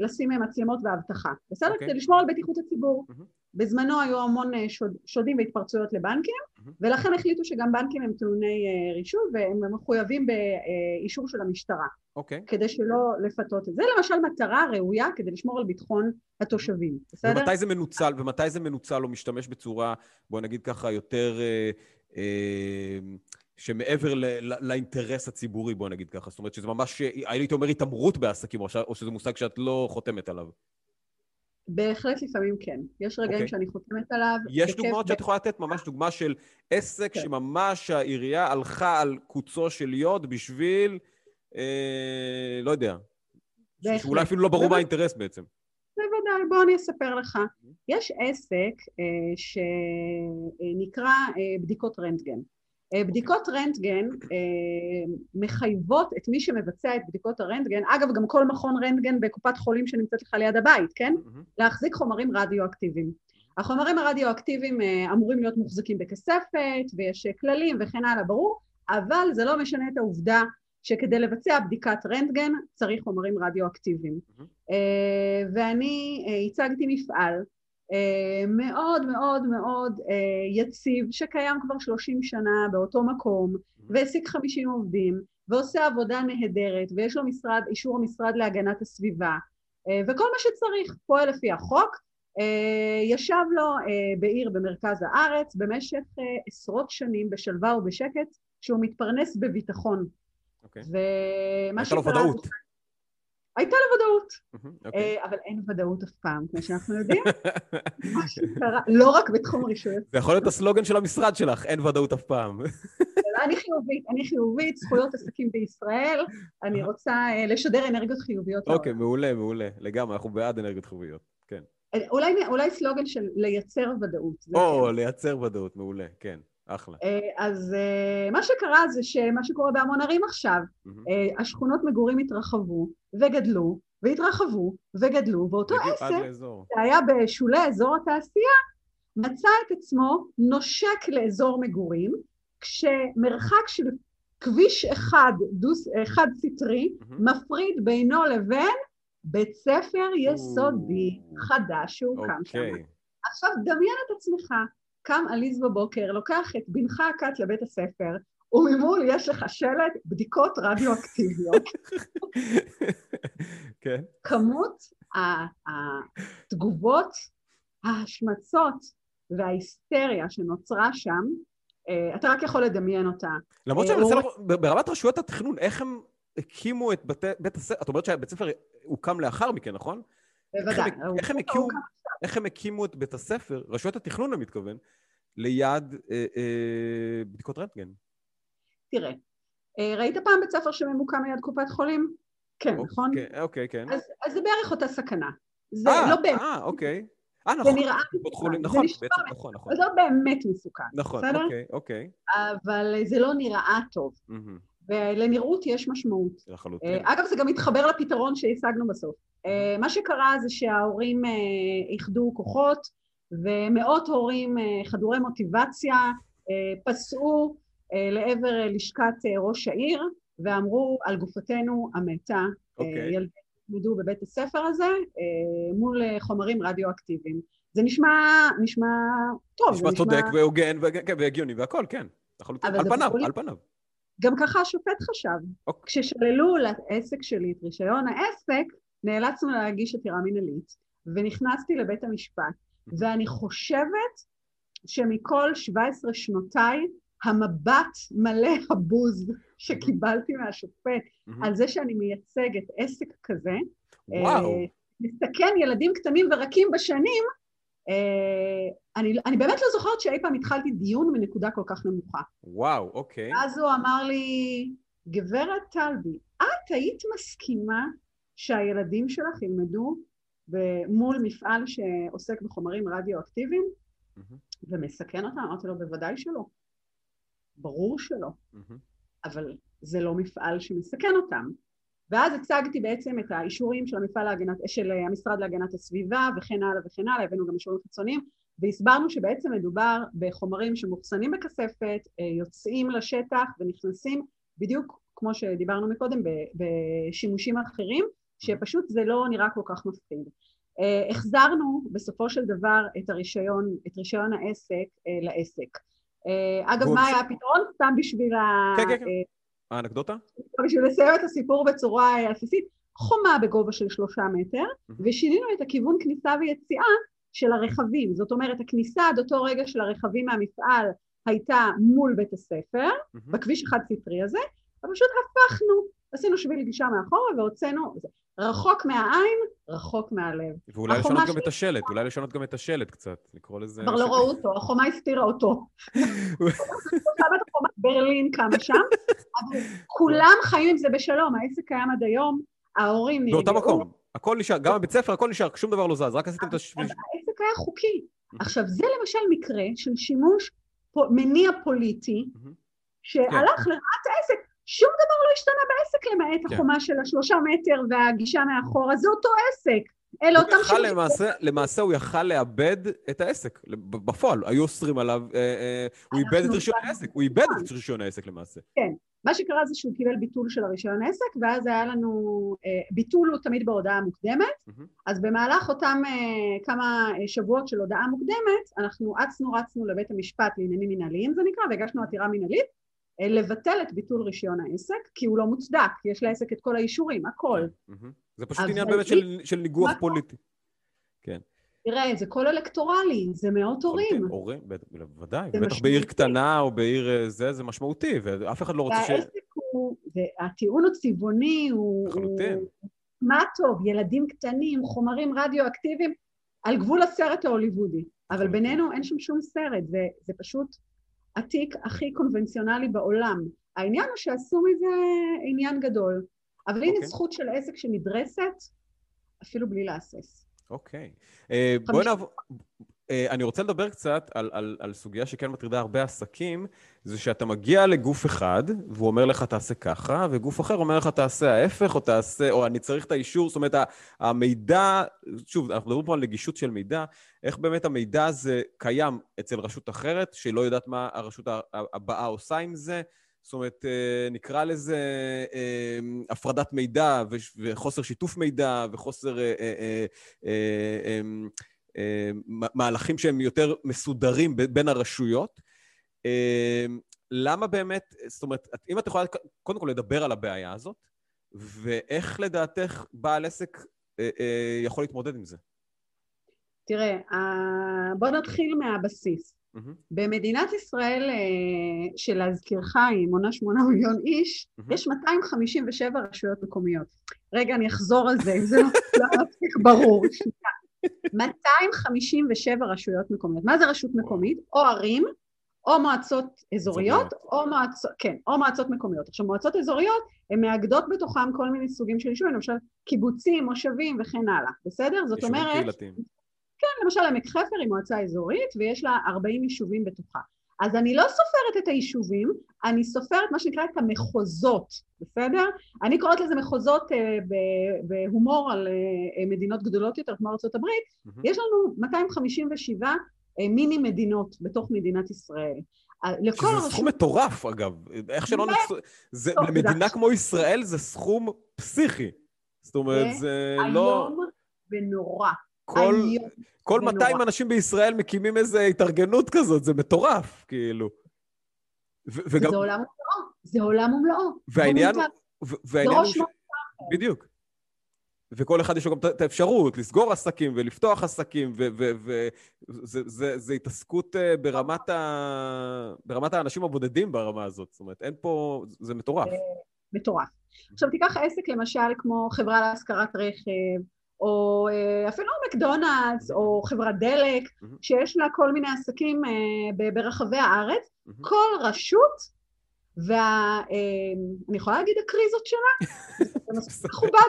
לשים מצלמות והבטחה, בסדר? כדי לשמור על בטיחות הציבור. בזמנו היו המון שודים והתפרצויות לבנקים, ולכן החליטו שגם בנקים הם טעוני רישוי, והם מחויבים באישור של המשטרה, כדי שלא לפתות את זה. למשל מטרה ראויה כדי לשמור על ביטחון התושבים. ומתי זה מנוצל, או משתמש בצורה, בוא נגיד ככה, יותר שמעבר לאינטרס הציבורי, בוא נגיד ככה. זאת אומרת שזה ממש, הייתי אומר, התעמרות בעסקים, או שזה מושג שאת לא חותמת עליו. בהחלט לפעמים כן. יש רגעים שאני חותמת עליו. יש דוגמאות שאת יכולה לתת, ממש דוגמה של עסק שממש העירייה הלכה על קוצו של יוד בשביל, לא יודע, שאולי אפילו לא ברור מה האינטרס בעצם. בוודאי, בוא אני אספר לך. יש עסק שנקרא בדיקות רנטגן. בדיקות רנטגן מחייבות את מי שמבצע את בדיקות הרנטגן, אגב גם כל מכון רנטגן בקופת חולים שנמצאת לך ליד הבית, כן? להחזיק חומרים רדיואקטיביים. החומרים הרדיואקטיביים אמורים להיות מוחזקים בכספת, ויש כללים וכן הלאה, ברור, אבל זה לא משנה את העובדה שכדי לבצע בדיקת רנטגן צריך חומרים רדיואקטיביים. ואני הצגתי מפעל מאוד מאוד מאוד יציב, שקיים כבר 30 שנה באותו מקום, והעסיק 50 עובדים, ועושה עבודה נהדרת, ויש לו משרד, אישור המשרד להגנת הסביבה, וכל מה שצריך, פועל לפי החוק, ישב לו בעיר במרכז הארץ, במשך עשרות שנים בשלווה ובשקט, שהוא מתפרנס בביטחון. ומה שקרה... הייתה לו ודאות, אבל אין ודאות אף פעם, כמו שאנחנו יודעים. לא רק בתחום רישוי. זה יכול להיות הסלוגן של המשרד שלך, אין ודאות אף פעם. אני חיובית, זכויות עסקים בישראל, אני רוצה לשדר אנרגיות חיוביות. אוקיי, מעולה, לגמרי, אנחנו בעד אנרגיות חיוביות, כן. אולי סלוגן של לייצר ודאות. או, לייצר ודאות, מעולה, כן. אחלה. אז מה שקרה זה שמה שקורה בהמון ערים עכשיו, השכונות מגורים התרחבו וגדלו, ואותו עסק שהיה בשולי אזור התעשייה, מצא את עצמו נושק לאזור מגורים, כשמרחק של כביש אחד סטרי, מפריד בינו לבין בית ספר יסודי חדש שהוקם שם. עכשיו דמיין את עצמך, קם עליז בבוקר, לוקח את בנך קטיה לבית הספר, וממול יש לך שלט בדיקות רדיואקטיביות. כן. כמות התגובות, ההשמצות וההיסטריה שנוצרה שם, אתה רק יכול לדמיין אותה. למרות שאני מנסה, ברמת רשויות התכנון, איך הם הקימו את בית הספר, את אומרת שהבית הספר הוקם לאחר מכן, נכון? בוודאי. איך הם הקימו את בית הספר, רשויות התכנון אני מתכוון, ליד בדיקות רנטגן? תראה, ראית פעם בית ספר שממוקם ליד קופת חולים? כן, נכון? אוקיי, כן. אז זה בערך אותה סכנה. זה לא באמת. אוקיי. נכון, נכון. זה לא באמת מסוכן. נכון, אוקיי. אבל זה לא נראה טוב. ולנראות יש משמעות. אגב, זה גם מתחבר לפתרון שהשגנו בסוף. מה שקרה זה שההורים איחדו כוחות, ומאות הורים חדורי מוטיבציה פסעו לעבר לשכת ראש העיר, ואמרו על גופתנו המתה, ילדים תלמידו בבית הספר הזה, מול חומרים רדיואקטיביים. זה נשמע טוב. נשמע צודק והוגן והגיוני והכל, כן. על פניו, על פניו. גם ככה השופט חשב. כששללו לעסק שלי את רישיון העסק, נאלצנו להגיש עתירה מנהלית, ונכנסתי לבית המשפט, ואני חושבת שמכל 17 שנותיי, המבט מלא הבוז שקיבלתי מהשופט על זה שאני מייצגת עסק כזה, מסתכן ילדים קטנים ורקים בשנים, אני באמת לא זוכרת שאי פעם התחלתי דיון מנקודה כל כך נמוכה. וואו, אוקיי. אז הוא אמר לי, גברת טלבי, את היית מסכימה שהילדים שלך ילמדו מול מפעל שעוסק בחומרים רדיואקטיביים ומסכן אותם? אמרתי לו, בוודאי שלא. ברור שלא, אבל זה לא מפעל שמסכן אותם. ואז הצגתי בעצם את האישורים של המשרד להגנת הסביבה וכן הלאה וכן הלאה, הבאנו גם אישורים חיצוניים, והסברנו שבעצם מדובר בחומרים שמוחסנים בכספת, יוצאים לשטח ונכנסים, בדיוק כמו שדיברנו מקודם, בשימושים אחרים, שפשוט זה לא נראה כל כך מפחיד. החזרנו בסופו של דבר את רישיון העסק לעסק. אגב, מה היה הפתרון? סתם בשביל האנקדוטה? בשביל לסיים את הסיפור בצורה עסיסית, חומה בגובה של 3 מטר, ושינינו את הכיוון כניסה ויציאה של הרכבים. זאת אומרת, הכניסה עד אותו רגע של הרכבים מהמפעל הייתה מול בית הספר, בכביש 1 סטרי הזה, ופשוט הפכנו, עשינו שביל גישה מאחורה והוצאנו, רחוק מהעין, רחוק מהלב. ואולי לשנות גם את השלט, אולי לשנות גם את השלט קצת, לקרוא לזה... כבר לא ראו אותו, החומה הסתירה אותו. ברלין כמה שם, אבל כולם חיים עם זה בשלום, העסק קיים עד היום, ההורים נרגעו... באותה מקום, הכל נשאר, גם בבית ספר, הכל נשאר, שום דבר לא זז, רק עשיתם את השביל... העסק היה חוקי. עכשיו, זה למשל מקרה של שימוש מניע פוליטי, שהלך לרעת העסק, שום דבר לא השתנה בעסק, למעט החומה של 3 מטר והגישה מאחורה, זה אותו עסק. למעשה הוא יכל לאבד את העסק, בפועל, היו אוסרים עליו, הוא איבד את רישיון העסק, הוא איבד את רישיון העסק למעשה. כן, מה שקרה זה שהוא קיבל ביטול של הרישיון העסק, ואז היה לנו, ביטול הוא תמיד בהודעה מוקדמת, אז במהלך אותם כמה שבועות של הודעה מוקדמת, אנחנו רצנו לבית המשפט לעניינים מנהליים, זה נקרא, והגשנו עתירה מנהלית, לבטל את ביטול רישיון העסק, כי הוא לא מוצדק, יש לעסק את כל האישורים, הכל. זה פשוט עניין באמת של ניגוח פוליטי. כן. תראה, זה כל אלקטורלי, זה מאות הורים. הורים, בוודאי, בטח בעיר קטנה או בעיר זה, זה משמעותי, ואף אחד לא רוצה ש... והעסק הוא, הטיעון הצבעוני הוא... חלוטין. מה טוב, ילדים קטנים, חומרים רדיואקטיביים, על גבול הסרט ההוליוודי. אבל בינינו אין שם שום סרט, זה פשוט... עתיק הכי קונבנציונלי בעולם. העניין הוא שעשו מזה עניין גדול. אבל הנה זכות של עסק שנדרסת, אפילו בלי להסס. אוקיי. בואי נעבור... אני רוצה לדבר קצת על סוגיה שכן מטרידה הרבה עסקים, זה שאתה מגיע לגוף אחד, והוא אומר לך תעשה ככה, וגוף אחר אומר לך תעשה ההפך, או תעשה, או אני צריך את האישור, זאת אומרת, המידע, שוב, אנחנו מדברים פה על נגישות של מידע, איך באמת המידע הזה קיים אצל רשות אחרת, שהיא לא יודעת מה הרשות הבאה עושה עם זה, זאת אומרת, נקרא לזה הפרדת מידע, וחוסר שיתוף מידע, וחוסר... מהלכים שהם יותר מסודרים בין הרשויות. למה באמת, זאת אומרת, אם את יכולה קודם כל לדבר על הבעיה הזאת, ואיך לדעתך בעל עסק יכול להתמודד עם זה? תראה, בוא נתחיל מהבסיס. במדינת ישראל, שלהזכירך, היא מונה 8 מיליון איש, יש 257 רשויות מקומיות. רגע, אני אחזור על זה, זה לא מספיק ברור. 257 רשויות מקומיות. מה זה רשות מקומית? או ערים, או מועצות אזוריות, או מועצות, כן, או מועצות מקומיות. עכשיו, מועצות אזוריות, הן מאגדות בתוכם כל מיני סוגים של יישובים, למשל קיבוצים, מושבים וכן הלאה. בסדר? זאת אומרת, כן, למשל עמק חפר היא מועצה אזורית, ויש לה 40 יישובים בתוכה. אז אני לא סופרת את היישובים, אני סופרת מה שנקרא את המחוזות, בסדר? אני קוראת לזה מחוזות בהומור על מדינות גדולות יותר, כמו ארצות הברית, יש לנו 257 מיני מדינות בתוך מדינת ישראל. שזה סכום מטורף, אגב. איך שלא נצא... למדינה כמו ישראל זה סכום פסיכי. זאת אומרת, זה לא... היום ונורא. כל 200 אנשים בישראל מקימים איזו התארגנות כזאת, זה מטורף, כאילו. זה עולם ומלואו, זה עולם ומלואו. והעניין הוא... בדיוק. וכל אחד יש לו גם את האפשרות לסגור עסקים ולפתוח עסקים, וזה התעסקות ברמת האנשים הבודדים ברמה הזאת, זאת אומרת, אין פה... זה מטורף. מטורף. עכשיו, תיקח עסק למשל כמו חברה להשכרת רכב, או אפילו מקדונלדס, או חברת דלק, שיש לה כל מיני עסקים ברחבי הארץ, כל רשות, ואני יכולה להגיד הקריזות שלה, זה מספיק מכובד.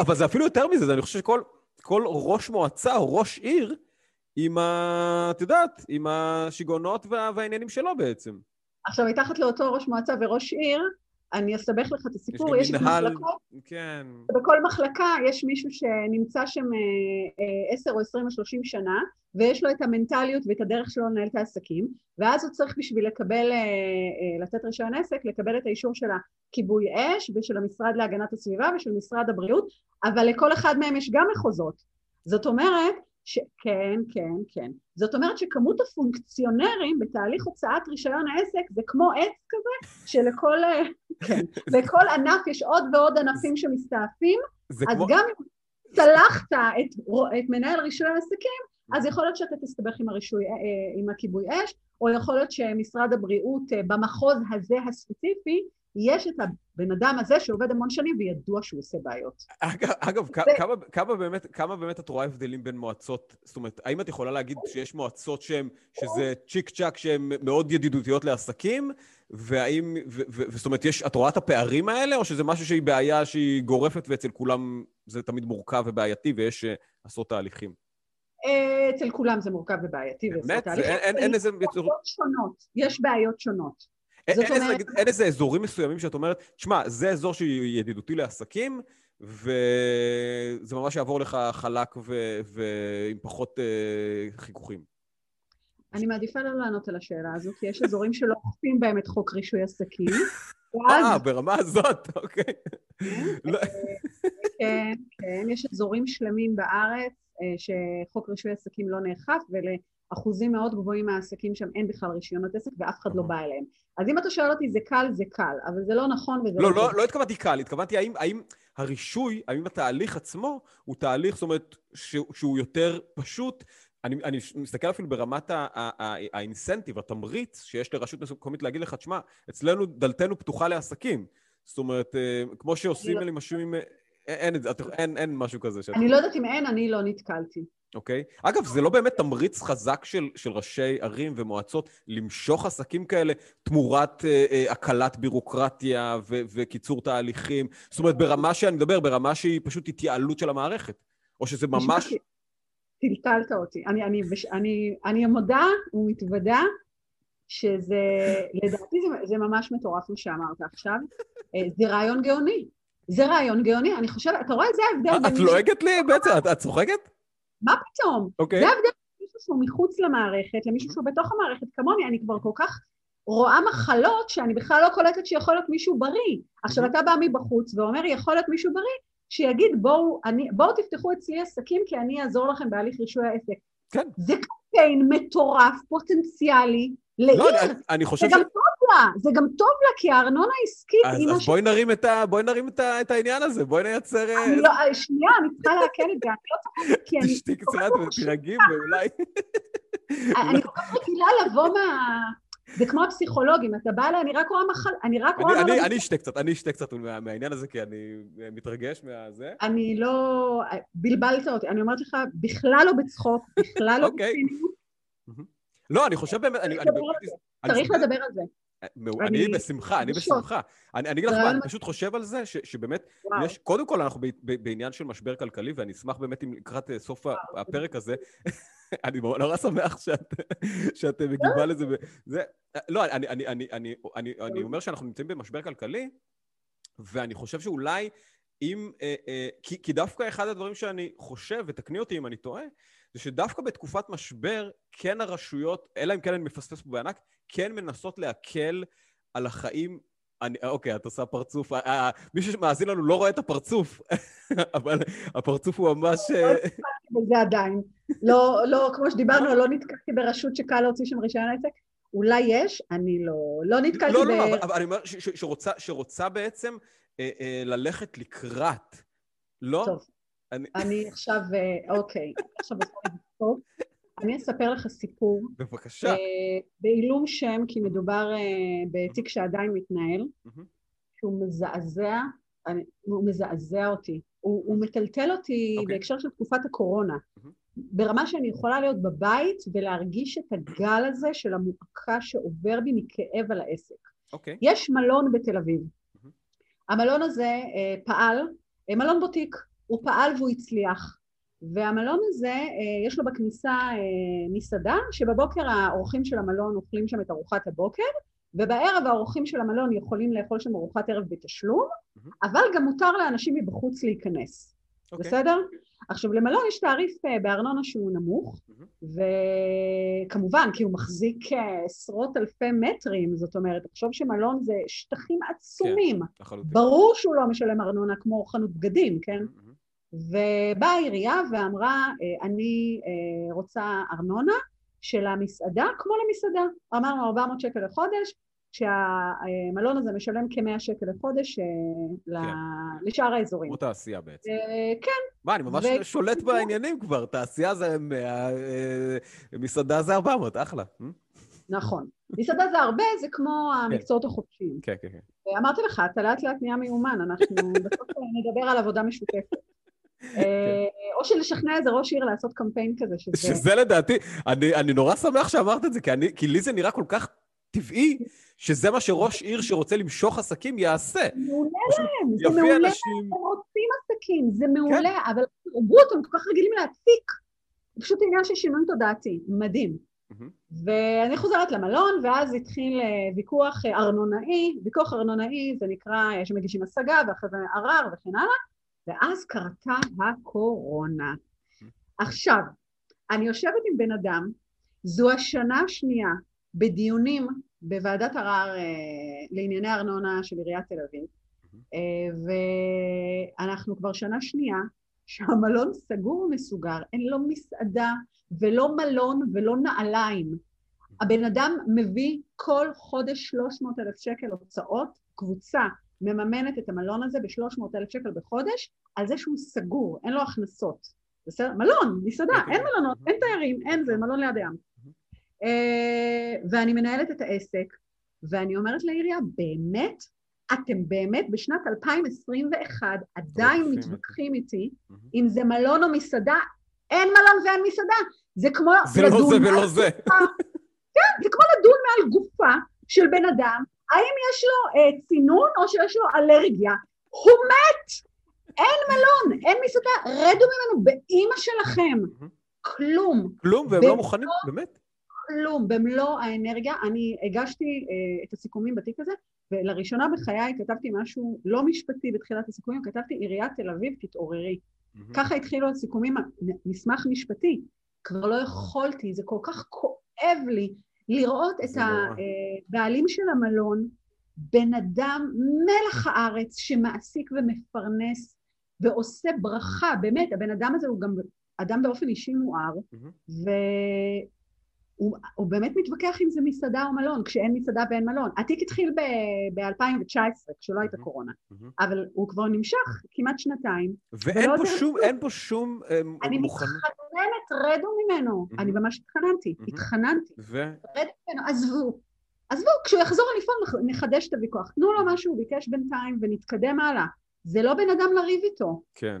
אבל זה אפילו יותר מזה, אני חושב שכל ראש מועצה או ראש עיר, עם השיגעונות והעניינים שלו בעצם. עכשיו, מתחת לאותו ראש מועצה וראש עיר, אני אסבך לך את הסיפור, יש מחלקות, כן. בכל מחלקה יש מישהו שנמצא שם 10 או 20 או 30 שנה, ויש לו את המנטליות ואת הדרך שלו לנהל את העסקים, ואז הוא צריך בשביל לתת רישיון עסק, לקבל את האישור של הכיבוי אש, ושל המשרד להגנת הסביבה, ושל משרד הבריאות, אבל לכל אחד מהם יש גם מחוזות. זאת אומרת, כן, כן, כן. זאת אומרת שכמות הפונקציונרים בתהליך הוצאת רישיון העסק זה כמו עץ כזה, שלכל ענף יש עוד ועוד ענפים שמסתעפים, אז גם אם צלחת את מנהל רישוי העסקים, אז יכול להיות שאתה תסתבך עם הכיבוי אש, או יכול להיות שמשרד הבריאות במחוז הזה הספציפי, יש את הבן אדם הזה שעובד המון שנים וידוע שהוא עושה בעיות. אגב, כמה באמת את רואה הבדלים בין מועצות? זאת אומרת, האם את יכולה להגיד שיש מועצות שזה צ'יק צ'ק שהן מאוד ידידותיות לעסקים? והאם, זאת אומרת, את רואה את הפערים האלה? או שזה משהו שהיא בעיה שהיא גורפת ואצל כולם זה תמיד מורכב ובעייתי ויש עשרות תהליכים? אצל כולם זה מורכב ובעייתי ועשרות תהליכים. אין איזה... יש בעיות שונות. אין איזה אזורים מסוימים שאת אומרת, תשמע, זה אזור שידידותי לעסקים, וזה ממש יעבור לך חלק ועם פחות חיכוכים. אני מעדיפה לא לענות על השאלה הזו, כי יש אזורים שלא אוכפים בהם את חוק רישוי עסקים. ברמה הזאת, אוקיי. כן, כן, יש אזורים שלמים בארץ שחוק רישוי עסקים לא נאכף, אחוזים מאוד גבוהים מהעסקים שם אין בכלל רישיונות עסק ואף אחד לא בא אליהם. אז אם אתה שואל אותי זה קל, זה קל, אבל זה לא נכון וזה לא... לא התכוונתי קל, התכוונתי האם הרישוי, האם התהליך עצמו הוא תהליך, זאת אומרת, שהוא יותר פשוט, אני מסתכל אפילו ברמת האינסנטיב, התמריץ שיש לרשות מקומית להגיד לך, תשמע, אצלנו דלתנו פתוחה לעסקים, זאת אומרת, כמו שעושים אלה משהו, אין משהו כזה. אני לא יודעת אם אין, אני לא נתקלתי. אוקיי? אגב, זה לא באמת תמריץ חזק של ראשי ערים ומועצות למשוך עסקים כאלה תמורת הקלת בירוקרטיה וקיצור תהליכים. זאת אומרת, ברמה שאני מדבר, ברמה שהיא פשוט התייעלות של המערכת. או שזה ממש... תלתלת אותי. אני מודה ומתוודה שזה, לדעתי זה ממש מטורף מה שאמרת עכשיו. זה רעיון גאוני. זה רעיון גאוני, אני חושבת, אתה רואה, זה ההבדל. את לועגת לי בעצם, את צוחקת? מה פתאום? זה ההבדל למישהו שהוא מחוץ למערכת, למישהו שהוא בתוך המערכת, כמוני, אני כבר כל כך רואה מחלות שאני בכלל לא קולטת שיכול להיות מישהו בריא. עכשיו אתה בא מבחוץ ואומר, יכול להיות מישהו בריא, שיגיד, בואו תפתחו אצלי עסקים, כי אני אעזור לכם בהליך רישוי העסק. כן. זה קמפיין מטורף, פוטנציאלי, לעיר. לא, אני חושב זה גם טוב לה, כי הארנונה עסקית... אז בואי נרים את העניין הזה, בואי נייצר... שנייה, אני צריכה להקל את זה, אני לא צריכה, כי אני... תשתי קצת ותירגים, ואולי... אני כל כך רגילה לבוא מה... זה כמו הפסיכולוגים, אתה בא אליי, אני רק רואה מחל... אני אשתה קצת מהעניין הזה, כי אני מתרגש מהזה. אני לא... בלבלת אותי, אני אומרת לך, בכלל לא בצחוק, בכלל לא בציניות. לא, אני חושב באמת... צריך לדבר על זה. אני בשמחה, אני אגיד לך מה, אני פשוט חושב על זה, שבאמת, קודם כל אנחנו בעניין של משבר כלכלי, ואני אשמח באמת אם לקראת סוף הפרק הזה, אני נורא שמח שאת מגיבה לזה. לא, אני אומר שאנחנו נמצאים במשבר כלכלי, ואני חושב שאולי, כי דווקא אחד הדברים שאני חושב, ותקני אותי אם אני טועה, זה שדווקא בתקופת משבר, כן הרשויות, אלא אם כן אני מפספס פה בענק, כן מנסות להקל על החיים. אוקיי, את עושה פרצוף. מי שמאזין לנו לא רואה את הפרצוף, אבל הפרצוף הוא ממש... לא נתקעתי בזה עדיין. לא, כמו שדיברנו, לא נתקעתי ברשות שקל להוציא שם רישיון עסק. אולי יש, אני לא נתקעתי ב... לא, אבל אני אומר שרוצה בעצם ללכת לקראת. לא? טוב. אני עכשיו, אוקיי, עכשיו בסוף, אני אספר לך סיפור. בבקשה. בעילום שם, כי מדובר בתיק שעדיין מתנהל, שהוא מזעזע, הוא מזעזע אותי, הוא מטלטל אותי בהקשר של תקופת הקורונה, ברמה שאני יכולה להיות בבית ולהרגיש את הגל הזה של המועקה שעובר בי מכאב על העסק. יש מלון בתל אביב. המלון הזה פעל, מלון בוטיק, הוא פעל והוא הצליח, והמלון הזה, יש לו בכניסה מסעדה, שבבוקר האורחים של המלון אוכלים שם את ארוחת הבוקר, ובערב האורחים של המלון יכולים לאכול שם ארוחת ערב בתשלום, אבל גם מותר לאנשים מבחוץ להיכנס. בסדר? עכשיו, למלון יש תעריף בארנונה שהוא נמוך, וכמובן, כי הוא מחזיק עשרות אלפי מטרים, זאת אומרת, תחשוב שמלון זה שטחים עצומים. ברור שהוא לא משלם ארנונה כמו חנות בגדים, כן? ובאה העירייה ואמרה, אני רוצה ארנונה של המסעדה, כמו למסעדה. אמרנו 400 שקל לחודש, שהמלון הזה משלם כ-100 שקל לחודש לשאר האזורים. כמו תעשייה בעצם. כן. מה, אני ממש שולט בעניינים כבר. תעשייה זה 100, מסעדה זה 400, אחלה. נכון. מסעדה זה הרבה, זה כמו המקצועות החופשיים. כן, כן, כן. אמרתי לך, אתה לאט לאט נהיה מיומן, אנחנו בסוף נדבר על עבודה משותפת. או שלשכנע איזה ראש עיר לעשות קמפיין כזה. שזה לדעתי, אני נורא שמח שאמרת את זה, כי לי זה נראה כל כך טבעי, שזה מה שראש עיר שרוצה למשוך עסקים יעשה. מעולה להם, זה מעולה, הם רוצים עסקים, זה מעולה, אבל רובות, הם כל כך רגילים להציק. פשוט עניין של שינוי תודעתי, מדהים. ואני חוזרת למלון, ואז התחיל ויכוח ארנונאי, ויכוח ארנונאי זה נקרא, שמגישים השגה, ואחרי זה ערר וכן הלאה, ואז קרתה הקורונה. עכשיו, אני יושבת עם בן אדם, זו השנה השנייה, בדיונים בוועדת ערר לענייני ארנונה של עיריית תל אביב, ואנחנו כבר שנה שנייה, שהמלון סגור ומסוגר, אין לו מסעדה, ולא מלון, ולא נעליים. הבן אדם מביא כל חודש 300,000 שקל הוצאות, קבוצה, מממנת את המלון הזה ב-300,000 שקל בחודש, על זה שהוא סגור, אין לו הכנסות. בסדר? מלון, מסעדה, אין מלונות, אין תיירים, אין זה, מלון ליד הים. ואני מנהלת את העסק, ואני אומרת לעירייה, באמת, אתם באמת בשנת 2021 עדיין מתווכחים איתי, אם זה מלון או מסעדה, אין מלון ואין מסעדה. זה כמו לדון מעל גופה. כן, זה כמו לדון מעל גופה של בן אדם, האם יש לו צינון או שיש לו אלרגיה? הוא מת! אין מלון, אין מסעדה, רדו ממנו באמא שלכם. כלום. כלום, והם לא מוכנים, באמת? כלום, במלוא האנרגיה. אני הגשתי את הסיכומים בתיק הזה, ולראשונה בחיי כתבתי משהו לא משפטי בתחילת הסיכומים, כתבתי עיריית תל אביב תתעוררי. ככה התחילו הסיכומים, מסמך משפטי. כבר לא יכולתי, זה כל כך כואב לי לראות את הבעלים של המלון, בן אדם מלח הארץ שמעסיק ומפרנס ועושה ברכה, באמת, הבן אדם הזה הוא גם אדם באופן אישי מואר, והוא באמת מתווכח אם זה מסעדה או מלון, כשאין מסעדה ואין מלון. התיק התחיל ב-2019, כשלא הייתה קורונה, אבל הוא כבר נמשך כמעט שנתיים. ואין פה שום מוכנות. אני מתחננת, רדו ממנו. אני ממש התחננתי. רדו ממנו, עזבו. עזבו, כשהוא יחזור לפעול, נחדש את הוויכוח. תנו לו מה שהוא ביקש בינתיים ונתקדם הלאה. זה לא בן אדם לריב איתו. כן.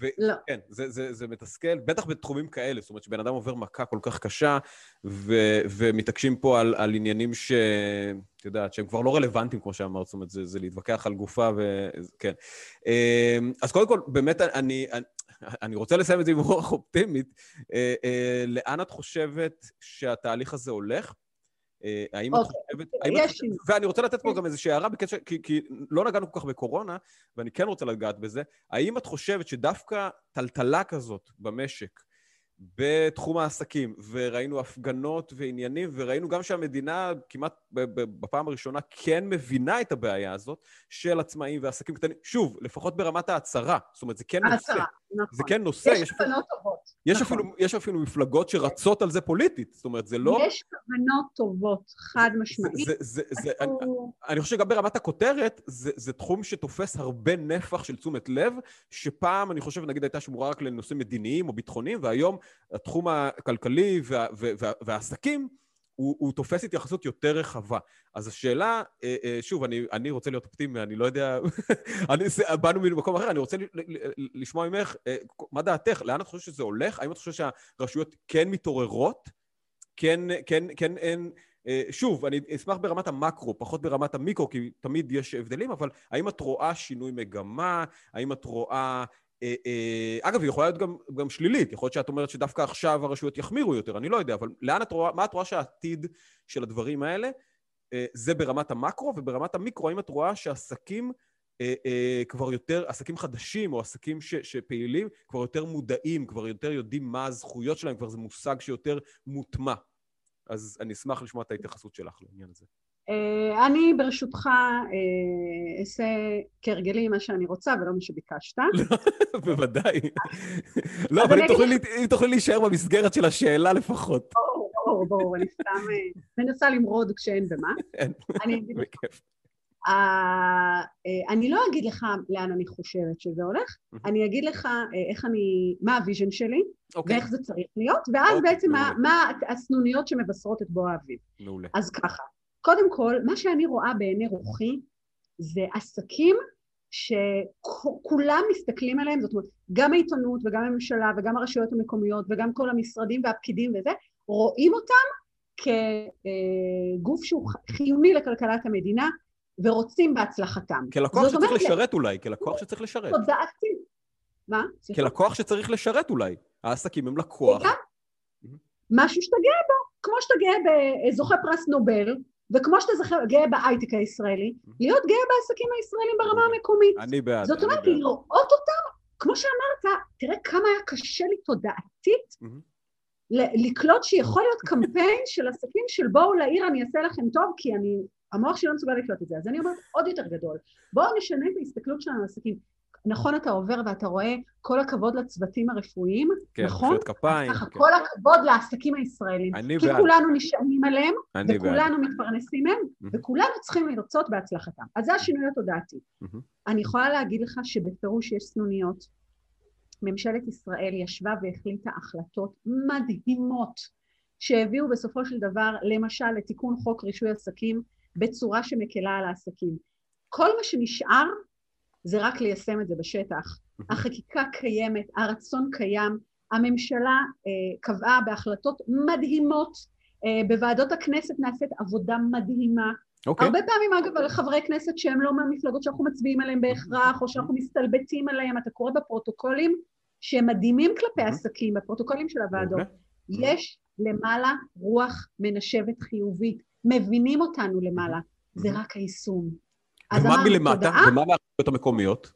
וכן, זה מתסכל, בטח בתחומים כאלה, זאת אומרת שבן אדם עובר מכה כל כך קשה, ומתעקשים פה על עניינים שאת יודעת, שהם כבר לא רלוונטיים, כמו שאמרת, זאת אומרת, זה להתווכח על גופה, וכן. אז קודם כל, באמת, אני רוצה לסיים את זה עם רוח אופטימית, לאן את חושבת שהתהליך הזה הולך? האם את חושבת, ואני רוצה לתת פה גם איזושהי הערה, כי לא נגענו כל כך בקורונה, ואני כן רוצה לגעת בזה, האם את חושבת שדווקא טלטלה כזאת במשק, בתחום העסקים, וראינו הפגנות ועניינים, וראינו גם שהמדינה כמעט בפעם הראשונה כן מבינה את הבעיה הזאת, של עצמאים ועסקים קטנים, שוב, לפחות ברמת ההצהרה, זאת אומרת, זה כן נושא. זה כן נושא. יש כוונות טובות. יש אפילו מפלגות שרצות על זה פוליטית, זאת אומרת, זה לא... יש כוונות טובות, חד משמעית. אני חושב שגם ברמת הכותרת, זה תחום שתופס הרבה נפח של תשומת לב, שפעם, אני חושב, נגיד, הייתה שמורה רק לנושאים מדיניים או ביטחוניים, והיום התחום הכלכלי והעסקים, הוא תופס התייחסות יותר רחבה. אז השאלה, שוב, אני רוצה להיות אופטימי, אני לא יודע, באנו ממקום אחר, אני רוצה לשמוע ממך, מה דעתך, לאן את חושבת שזה הולך? האם את חושבת שהרשויות כן מתעוררות? כן, שוב, אני אשמח ברמת המקרו, פחות ברמת המיקרו, כי תמיד יש הבדלים, אבל האם את רואה שינוי מגמה? האם את רואה... אגב, היא יכולה להיות גם שלילית, יכול להיות שאת אומרת שדווקא עכשיו הרשויות יחמירו יותר, אני לא יודע, אבל לאן את רואה, מה את רואה שהעתיד של הדברים האלה, זה ברמת המקרו, וברמת המיקרו, האם את רואה שעסקים כבר יותר, עסקים חדשים או עסקים שפעילים, כבר יותר מודעים, כבר יותר יודעים מה הזכויות שלהם, כבר זה מושג שיותר מוטמע. אז אני אשמח לשמוע את ההתייחסות שלך לעניין הזה. אני ברשותך אעשה כרגלי מה שאני רוצה ולא מה שביקשת. בוודאי. לא, אבל אם תוכלי להישאר במסגרת של השאלה לפחות. ברור, אני סתם מנסה למרוד כשאין במה. אני לא אגיד לך לאן אני חושבת שזה הולך, אני אגיד לך מה הוויז'ן שלי ואיך זה צריך להיות, ואז בעצם מה הסנוניות שמבשרות את בוא האביב. מעולה. אז ככה. קודם כל, מה שאני רואה בעיני רוחי, זה עסקים שכולם מסתכלים עליהם, זאת אומרת, גם העיתונות וגם הממשלה וגם הרשויות המקומיות וגם כל המשרדים והפקידים וזה, רואים אותם כגוף שהוא חיוני לכלכלת המדינה, ורוצים בהצלחתם. כלקוח שצריך לשרת אולי, כלקוח שצריך לשרת. תודעתי. מה? כלקוח שצריך לשרת אולי. העסקים הם לקוח. משהו שאתה גאה בו, כמו שאתה גאה בזוכה פרס נובל, וכמו שאתה גאה באייטק הישראלי, להיות גאה בעסקים הישראלים ברמה המקומית. אני בעד. זאת אומרת, לראות אותם, כמו שאמרת, תראה כמה היה קשה לי תודעתית, לקלוט שיכול להיות קמפיין של עסקים של בואו לעיר, אני אעשה לכם טוב, כי המוח שלי לא מסוגל לקלוט את זה, אז אני אומרת עוד יותר גדול. בואו נשנה את ההסתכלות שלנו לעסקים. נכון, אתה עובר ואתה רואה כל הכבוד לצוותים הרפואיים, נכון? כל הכבוד לעסקים הישראלים, כי כולנו נשענים עליהם, וכולנו מתפרנסים מהם, וכולנו צריכים לרצות בהצלחתם. אז זה השינוי התודעתי. אני יכולה להגיד לך שבפירוש יש סנוניות. ממשלת ישראל ישבה והחליטה החלטות מדהימות, שהביאו בסופו של דבר, למשל, לתיקון חוק רישוי עסקים, בצורה שמקלה על העסקים. כל מה שנשאר זה רק ליישם את זה בשטח. החקיקה קיימת, הרצון קיים, הממשלה קבעה בהחלטות מדהימות, בוועדות הכנסת נעשית עבודה מדהימה. הרבה פעמים אגב על חברי כנסת שהם לא מהמפלגות שאנחנו מצביעים עליהם בהכרח, או שאנחנו מסתלבטים עליהם, אתה קורא בפרוטוקולים שהם מדהימים כלפי עסקים, בפרוטוקולים של הוועדות. יש למעלה רוח מנשבת חיובית, מבינים אותנו למעלה, זה רק היישום. ומה מלמטה? ומה מהחלטות המקומיות?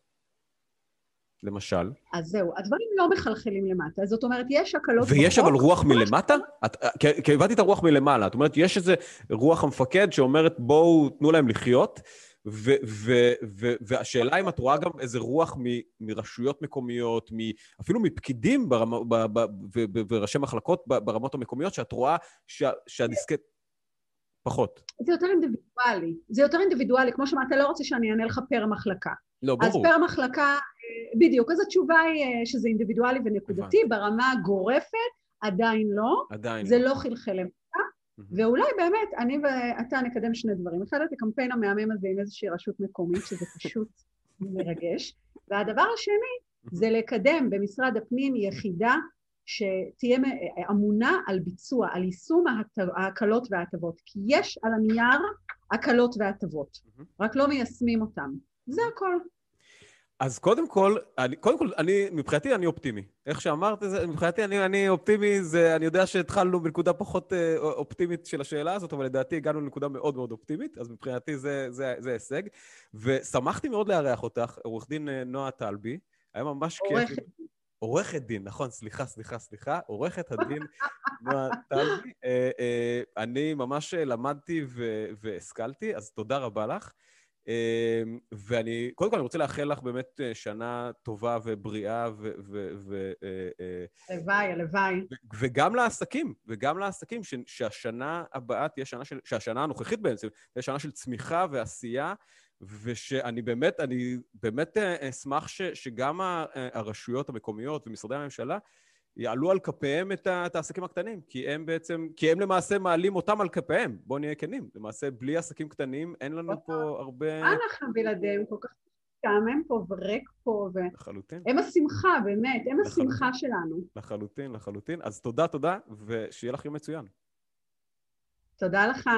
למשל. אז זהו, הדברים לא מחלחלים למטה, זאת אומרת, יש הקלות... ויש אבל רוח מלמטה? כי הבאתי את הרוח מלמעלה, זאת אומרת, יש איזה רוח המפקד שאומרת, בואו, תנו להם לחיות, והשאלה אם את רואה גם איזה רוח מרשויות מקומיות, אפילו מפקידים וראשי מחלקות ברמות המקומיות, שאת רואה שהדיסקט... פחות. זה יותר אינדיבידואלי. זה יותר אינדיבידואלי, כמו שאתה לא רוצה שאני אענה לך פר מחלקה. לא, ברור. אז פר מחלקה, בדיוק, אז התשובה היא שזה אינדיבידואלי ונקודתי, ברמה הגורפת, עדיין לא. עדיין. זה לא חלחל למטה, ואולי באמת, אני ואתה נקדם שני דברים. אחד, את הקמפיין המהמם הזה עם איזושהי רשות מקומית, שזה פשוט מרגש. והדבר השני, זה לקדם במשרד הפנים יחידה, שתהיה אמונה על ביצוע, על יישום ההקלות וההטבות, כי יש על הנייר הקלות וההטבות, רק לא מיישמים אותם. זה הכל. אז קודם כל, מבחינתי אני אופטימי. איך שאמרת, מבחינתי אני אופטימי, זה, אני יודע שהתחלנו בנקודה פחות אופטימית של השאלה הזאת, אבל לדעתי הגענו לנקודה מאוד מאוד אופטימית, אז מבחינתי זה הישג. ושמחתי מאוד לארח אותך, עורך דין נועה טלבי, היה ממש כיף. עורכת דין, נכון, סליחה, עורכת הדין נועה טלבי. אני ממש למדתי והשכלתי, אז תודה רבה לך. ואני, קודם כל אני רוצה לאחל לך באמת שנה טובה ובריאה הלוואי. וגם לעסקים, שהשנה הבאה תהיה שנה של, שהשנה הנוכחית בעצם, תהיה שנה של צמיחה ועשייה, ושאני באמת אשמח שגם הרשויות המקומיות ומשרדי הממשלה יעלו על כפיהם את העסקים הקטנים, כי הם למעשה מעלים אותם על כפיהם, בואו נהיה כנים, למעשה בלי עסקים קטנים אין לנו פה הרבה... אנחנו בלעדיהם כל כך שעמם פה ורק פה, הם השמחה באמת, הם השמחה שלנו. לחלוטין, אז תודה, ושיהיה לך יום מצוין. תודה לך.